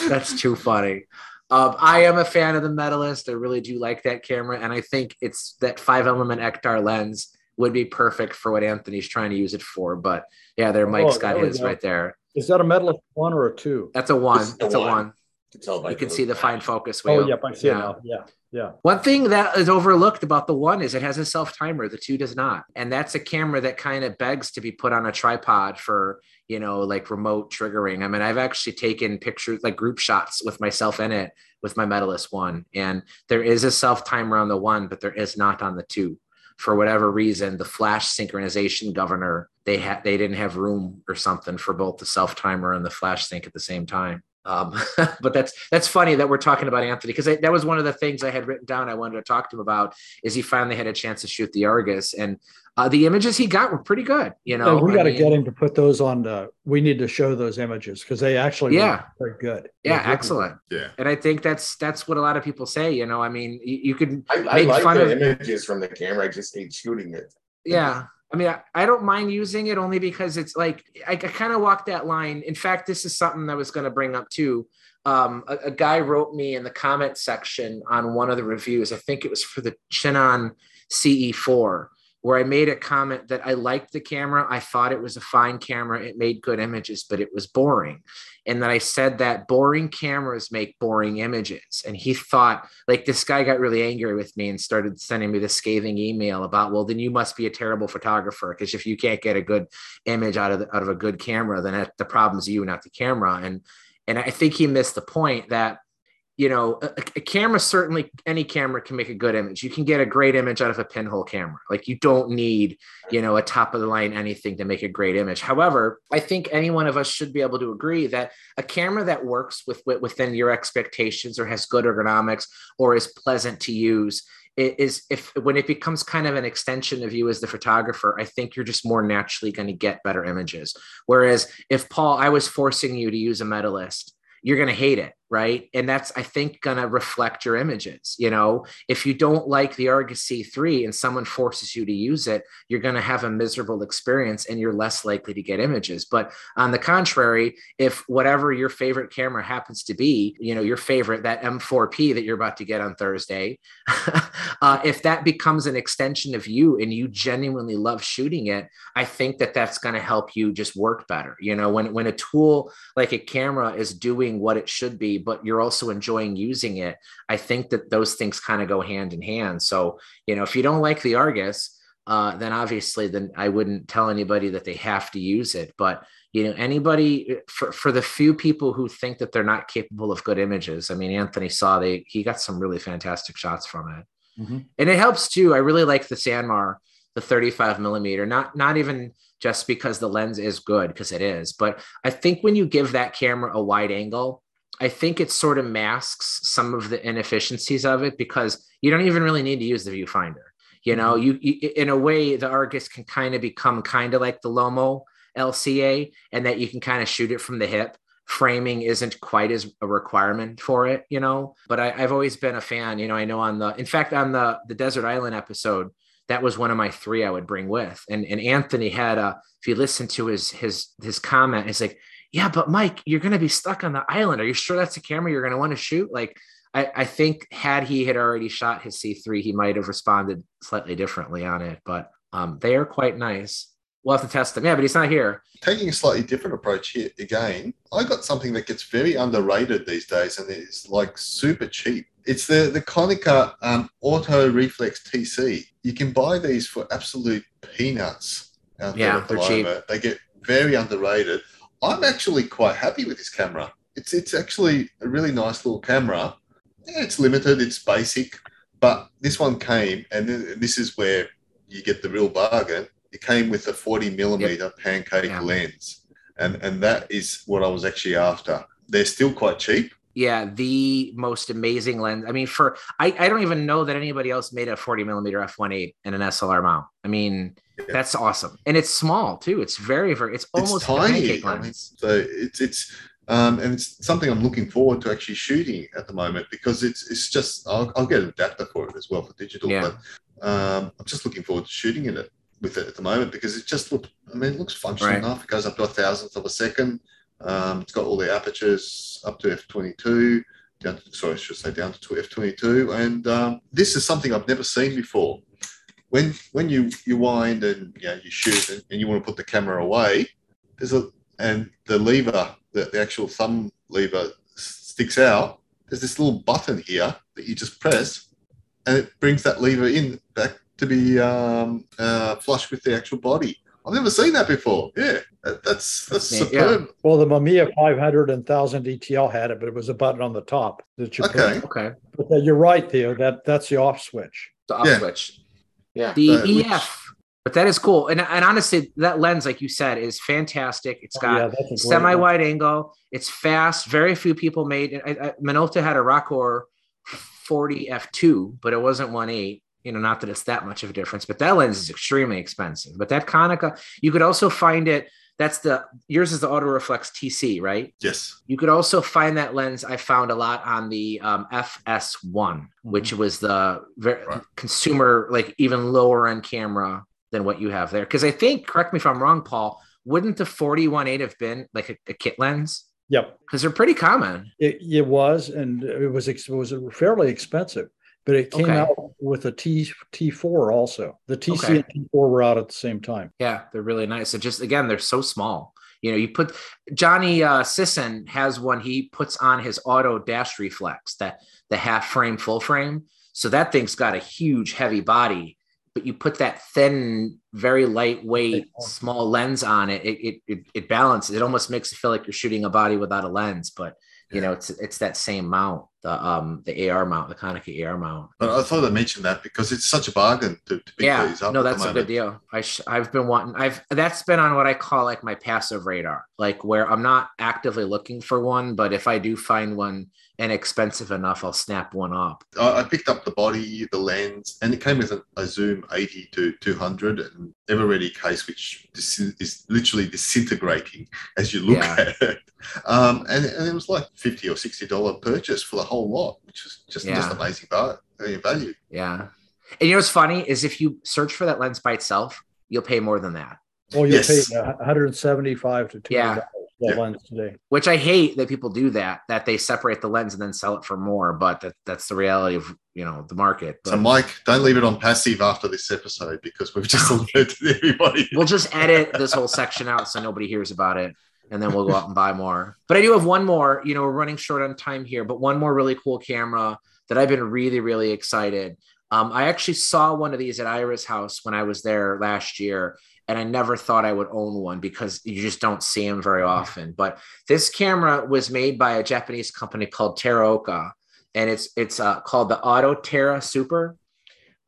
That's too funny. I am a fan of the Medalist. I really do like that camera. And I think it's that 5-element Ektar lens would be perfect for what Anthony's trying to use it for. But yeah, Mike's got his right there. Is that a Medalist 1 or a 2? That's a 1. It's a 1. You can see the fine focus wheel. Oh, yep, I see it now. Yeah. One thing that is overlooked about the 1 is it has a self-timer. The 2 does not. And that's a camera that kind of begs to be put on a tripod for, remote triggering. I mean, I've actually taken pictures, group shots with myself in it with my Medalist 1. And there is a self-timer on the 1, but there is not on the 2. For whatever reason, the flash synchronization governor, they didn't have room or something for both the self-timer and the flash sync at the same time. But that's funny that we're talking about Anthony, because that was one of the things I had written down I wanted to talk to him about, is he finally had a chance to shoot the Argus, and the images he got were pretty good. We got to get him to put those on. We need to show those images, because they actually were very good. Yeah, excellent. Yeah, and I think that's what a lot of people say. I mean, you could. I like fun the images from the camera. I just hate shooting it. Yeah. I mean, I don't mind using it only because it's I kind of walk that line. In fact, this is something I was going to bring up too. A guy wrote me in the comment section on one of the reviews. I think it was for the Chinon CE4, where I made a comment that I liked the camera. I thought it was a fine camera. It made good images, but it was boring. And then I said that boring cameras make boring images. And he thought, this guy got really angry with me and started sending me this scathing email about, well, then you must be a terrible photographer, because if you can't get a good image out of a good camera, then the problem's you, not the camera. And I think he missed the point that, a camera, certainly any camera can make a good image. You can get a great image out of a pinhole camera. You don't need, a top of the line, anything to make a great image. However, I think any one of us should be able to agree that a camera that works within your expectations, or has good ergonomics, or is pleasant to use, when it becomes kind of an extension of you as the photographer, I think you're just more naturally going to get better images. Whereas if, Paul, I was forcing you to use a Medalist, you're going to hate it. right? And that's, I think, going to reflect your images. You know, if you don't like the Argus C3 and someone forces you to use it, you're going to have a miserable experience and you're less likely to get images. But on the contrary, if whatever your favorite camera happens to be, you know, your favorite, that M4P that you're about to get on Thursday, if that becomes an extension of you and you genuinely love shooting it, I think that that's going to help you just work better. You know, when a tool like a camera is doing what it should be, but you're also enjoying using it, I think that those things kind of go hand in hand. So, you know, if you don't like the Argus, then obviously then I wouldn't tell anybody that they have to use it. But, you know, anybody, for the few people who think that they're not capable of good images, I mean, Anthony saw, he got some really fantastic shots from it. Mm-hmm. And it helps too. I really like the Sanmar, the 35 millimeter, not even just because the lens is good, because it is, but I think when you give that camera a wide angle, I think it sort of masks some of the inefficiencies of it, because you don't even really need to use the viewfinder. You know, you in a way, the Argus can kind of become kind of like the Lomo LCA, and that you can kind of shoot it from the hip. Framing isn't quite as a requirement for it, you know, but I've always been a fan, you know, I know in fact, on the Desert Island episode, that was one of my three I would bring with. And Anthony had if you listen to his comment, it's like, yeah, but Mike, you're going to be stuck on the island. Are you sure that's a camera you're going to want to shoot? Like, I think had he had already shot his C3, he might have responded slightly differently on it, but they are quite nice. We'll have to test them. Yeah, but he's not here. Taking a slightly different approach here again, I got something that gets very underrated these days and is like super cheap. It's the Konica Auto Reflex TC. You can buy these for absolute peanuts. Yeah, they're cheap. They get very underrated. I'm actually quite happy with this camera. It's actually a really nice little camera. Yeah, it's limited, it's basic, but this one came, and this is where you get the real bargain. It came with a 40 millimeter pancake lens, and that is what I was actually after. They're still quite cheap. Yeah, the most amazing lens. I mean, I don't even know that anybody else made a 40 millimeter f1.8 and an SLR mount. I mean, that's awesome, and it's small too. It's very, very. It's almost tiny. I mean, so and it's something I'm looking forward to actually shooting at the moment, because it's just I'll get an adapter for it as well for digital. Yeah. But I'm just looking forward to shooting in it with it at the moment, because it just looks. I mean, it looks functional enough. It goes up to 1/1000th of a second. It's got all the apertures up to f22. Down to f22. And this is something I've never seen before. When you wind and you shoot and you want to put the camera away, and the lever, the actual thumb lever sticks out. There's this little button here that you just press, and it brings that lever in back to be flush with the actual body. I've never seen that before. Yeah, that's superb. Yeah. Well, the Mamiya 500 and 1000 DTL had it, but it was a button on the top that you press. Okay. But you're right, Theo. That's the off switch. The off switch. Yeah, the EF, but that is cool. And honestly, that lens, like you said, is fantastic. It's got semi-wide angle. It's fast. Very few people made it. Minolta had a Rockor 40 f2, but it wasn't 1.8. You know, not that it's that much of a difference, but that lens is extremely expensive. But that Konica, you could also find it. Yours is the Autoreflex TC, right? Yes. You could also find that lens. I found a lot on the FS1, which was the consumer, like even lower end camera than what you have there. Cause I think, correct me if I'm wrong, Paul, wouldn't the 40-1.8 have been like a kit lens? Yep. Cause they're pretty common. It was, and it was fairly expensive, but it came out with a T4 also. The TC and T4 were out at the same time. Yeah, they're really nice. So just, again, they're so small. You know, you put Johnny Sisson has one he puts on his Auto Dash Reflex, the half frame, full frame. So that thing's got a huge, heavy body, but you put that thin, very lightweight, small lens on it, it balances. It almost makes it feel like you're shooting a body without a lens, but, you know, it's that same mount. the AR mount, the Konica AR mount. I thought I mentioned that because it's such a bargain to pick these up. No, that's a good deal. I've been wanting, that's been on what I call like my passive radar, like where I'm not actively looking for one, but if I do find one and expensive enough, I'll snap one up. I picked up the body, the lens, and it came with a zoom 80 to 200 and ever-ready case, which is literally disintegrating as you look at it. And it was like $50 or $60 purchase for the whole lot, which is just amazing value. Yeah. And you know what's funny is if you search for that lens by itself, you'll pay more than that. Well, you'll pay $175 to $200. Lens today, which I hate that people do that they separate the lens and then sell it for more, but that's the reality of the market. But, so Mike, don't leave it on passive after this episode because we've just alerted everybody. We'll just edit this whole section out so nobody hears about it, and then we'll go out and buy more. But I do have one more. We're running short on time here, but one more really cool camera that I've been really, really excited. I actually saw one of these at Ira's house when I was there last year. And I never thought I would own one because you just don't see them very often. But this camera was made by a Japanese company called Teraoka, and it's called the Auto Terra Super.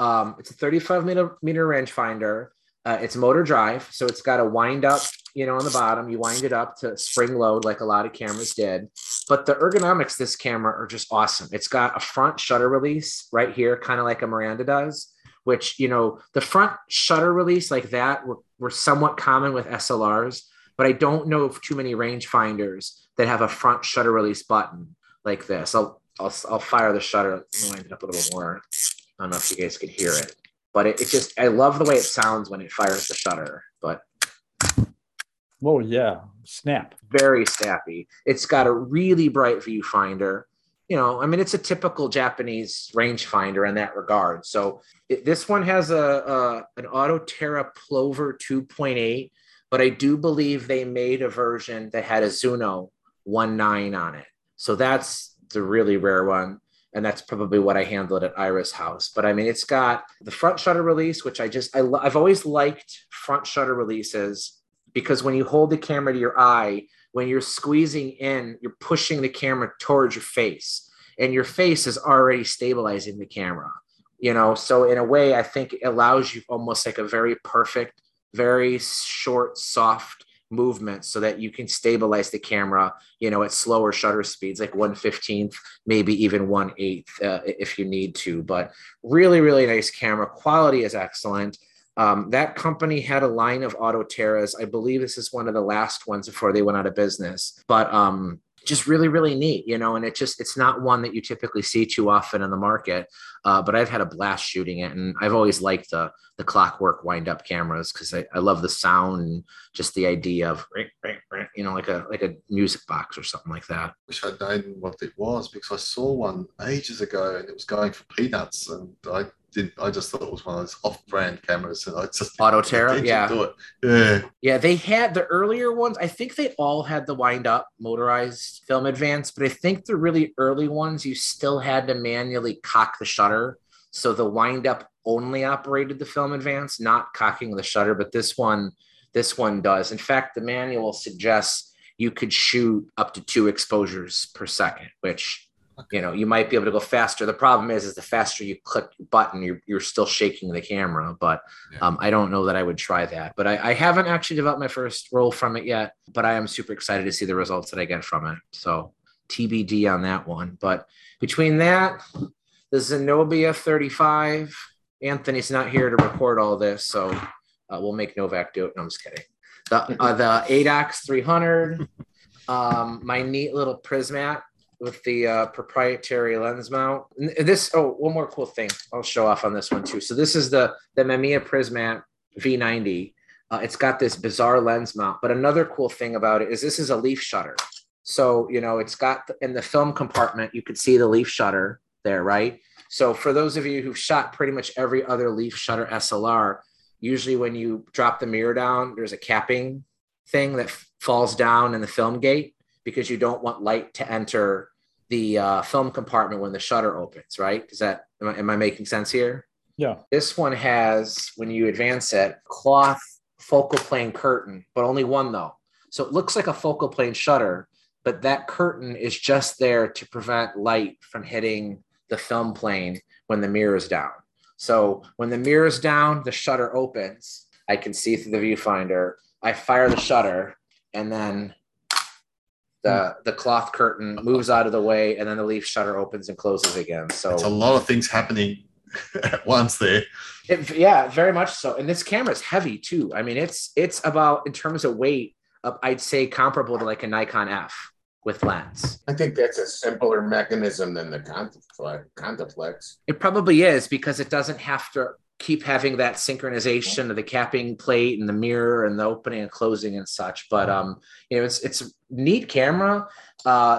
It's a 35 meter range finder. It's motor drive, so it's got a wind up. On the bottom, you wind it up to spring load like a lot of cameras did. But the ergonomics of this camera are just awesome. It's got a front shutter release right here, kind of like a Miranda does. Which, the front shutter release like that were somewhat common with SLRs, but I don't know of too many rangefinders that have a front shutter release button like this. I'll fire the shutter and wind it up a little bit more. I don't know if you guys could hear it, but it just, I love the way it sounds when it fires the shutter, but. Oh yeah, snap. Very snappy. It's got a really bright viewfinder. It's a typical Japanese rangefinder in that regard. So this one has an Auto Terra Plover 2.8, but I do believe they made a version that had a Zuno 1.9 on it. So that's the really rare one. And that's probably what I handled at Ira's house. But it's got the front shutter release, which I've always liked front shutter releases because when you hold the camera to your eye, when you're squeezing in, you're pushing the camera towards your face and your face is already stabilizing the camera, So in a way, I think it allows you almost like a very perfect, very short, soft movement so that you can stabilize the camera, at slower shutter speeds, like 1/15, maybe even 1/8 if you need to. But really, really nice camera. Quality is excellent. That company had a line of Auto Terras. I believe this is one of the last ones before they went out of business, but just really, really neat, and it's not one that you typically see too often in the market, but I've had a blast shooting it. And I've always liked the clockwork wind up cameras because I love the sound and just the idea of, like a music box or something like that. Wish I'd known what it was because I saw one ages ago and it was going for peanuts and I just thought it was one of those off-brand cameras, and I just Auto Terra, yeah. They had the earlier ones. I think they all had the wind-up motorized film advance, but I think the really early ones you still had to manually cock the shutter, so the wind-up only operated the film advance, not cocking the shutter. But this one does. In fact, the manual suggests you could shoot up to 2 exposures per second, which. You might be able to go faster. The problem is the faster you click the button, you're still shaking the camera. But I don't know that I would try that. But I haven't actually developed my first roll from it yet. But I am super excited to see the results that I get from it. So TBD on that one. But between that, the Zenobia 35, Anthony's not here to record all this. So we'll make Novak do it. No, I'm just kidding. The ADOX 300, my neat little Prismat. With the proprietary lens mount. One more cool thing I'll show off on this one too. So this is the Mamiya Prismat V90. It's got this bizarre lens mount, but another cool thing about it is this is a leaf shutter. So, it's got in the film compartment, you could see the leaf shutter there, right? So for those of you who've shot pretty much every other leaf shutter SLR, usually when you drop the mirror down, there's a capping thing that falls down in the film gate, because you don't want light to enter the film compartment when the shutter opens, right? Am I making sense here? Yeah. This one has, when you advance it, cloth focal plane curtain, but only one though. So it looks like a focal plane shutter, but that curtain is just there to prevent light from hitting the film plane when the mirror is down. So when the mirror is down, the shutter opens. I can see through the viewfinder. I fire the shutter, and then the cloth curtain moves out of the way, and then the leaf shutter opens and closes again. So it's a lot of things happening at once there. Yeah, very much so. And this camera is heavy too. I mean, it's about, in terms of weight, I'd say comparable to like a Nikon F with lens. I think that's a simpler mechanism than the Contaflex. It probably is, because it doesn't have to keep having that synchronization of the capping plate and the mirror and the opening and closing and such. But you know, it's a neat camera.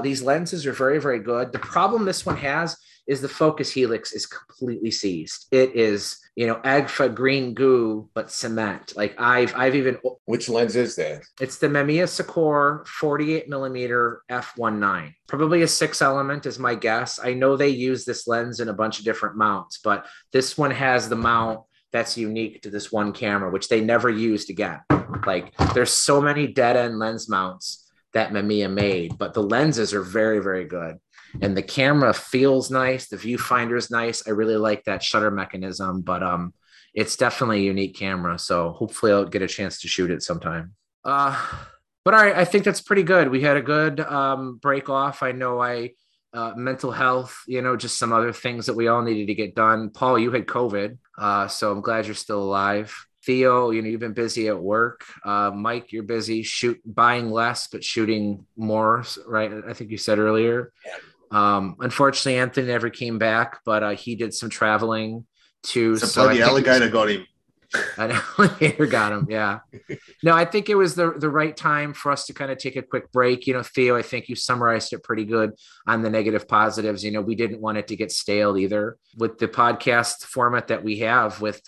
These lenses are very, very good. The problem this one has is the focus helix is completely seized. It is, you know, Agfa green goo, but cement. Like I've even... Which lens is that? It's the Mamiya Secor 48 millimeter f1.9. Probably a 6 element is my guess. I know they use this lens in a bunch of different mounts, but this one has the mount that's unique to this one camera, which they never used again. Like there's so many dead end lens mounts that Mamiya made, but the lenses are very, very good. And the camera feels nice. The viewfinder is nice. I really like that shutter mechanism, but it's definitely a unique camera. So hopefully I'll get a chance to shoot it sometime. But all right, I think that's pretty good. We had a good break off. I know mental health, you know, just some other things that we all needed to get done. Paul, you had COVID. So I'm glad you're still alive. Theo, you know, you've been busy at work. Mike, you're busy buying less, but shooting more, right? I think you said earlier. Yeah. Unfortunately, Anthony never came back, but he did some traveling to. The alligator got him. An alligator got him. Yeah. No, I think it was the right time for us to kind of take a quick break. You know, Theo, I think you summarized it pretty good on the negative positives. You know, we didn't want it to get stale either with the podcast format that we have with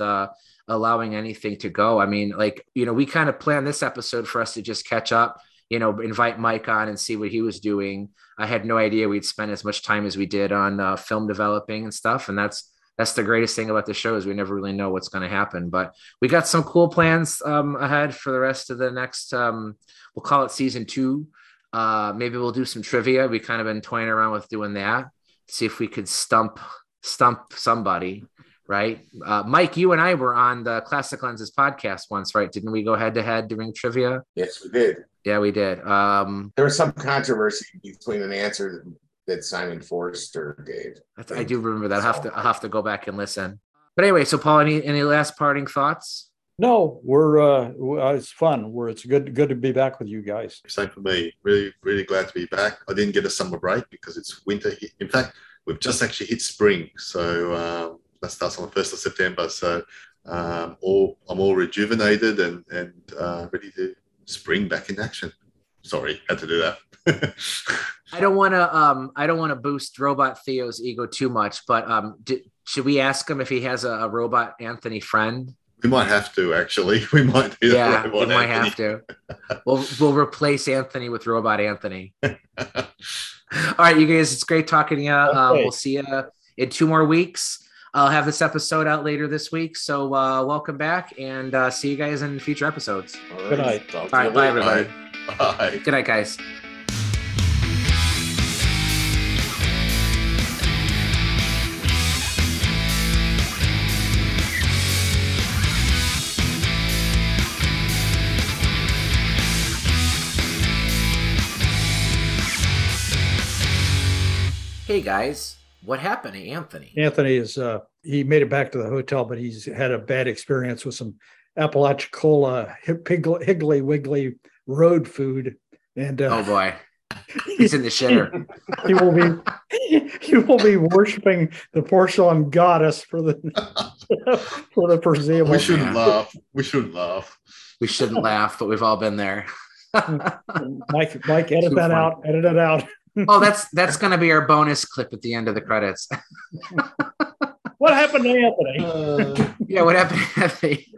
allowing anything to go. I mean, like, you know, we kind of planned this episode for us to just catch up. You know, invite Mike on and see what he was doing. I had no idea we'd spend as much time as we did on film developing and stuff. And that's the greatest thing about the show, is we never really know what's going to happen. But we got some cool plans ahead for the rest of the next, we'll call it season 2. Maybe we'll do some trivia. We kind of been toying around with doing that. See if we could stump somebody, right? Mike, you and I were on the Classic Lenses podcast once, right? Didn't we go head to head doing trivia? Yes, we did. Yeah, we did. There was some controversy between an answer that Simon Forster gave. I do remember that. I'll have to go back and listen. But anyway, so Paul, any last parting thoughts? No, it's fun. It's good to be back with you guys. Same for me. Really, really glad to be back. I didn't get a summer break because it's winter. In fact, we've just actually hit spring. So that starts on the 1st of September. So I'm all rejuvenated and ready to spring back in action. Sorry, had to do that. I don't want to boost Robot Theo's ego too much, but should we ask him if he has a Robot Anthony friend? We might have to, actually. We might do that. Yeah, we might have to. We'll replace Anthony with Robot Anthony. All right, you guys, it's great talking to you. Okay. We'll see you in 2 more weeks. I'll have this episode out later this week. So welcome back, and see you guys in future episodes. All right. Good night. All right, bye, everybody. Bye. Good night, guys. Hey guys, what happened to Anthony? Anthony he made it back to the hotel, but he's had a bad experience with some Apalachicola Higgly Wiggly road food. And oh boy, he's in the shitter. He will be worshiping the porcelain goddess for the foreseeable. We shouldn't laugh. We shouldn't laugh, but we've all been there. Mike, edit that out. Edit it out. Oh, that's going to be our bonus clip at the end of the credits. What happened to Anthony? Yeah, what happened to Anthony?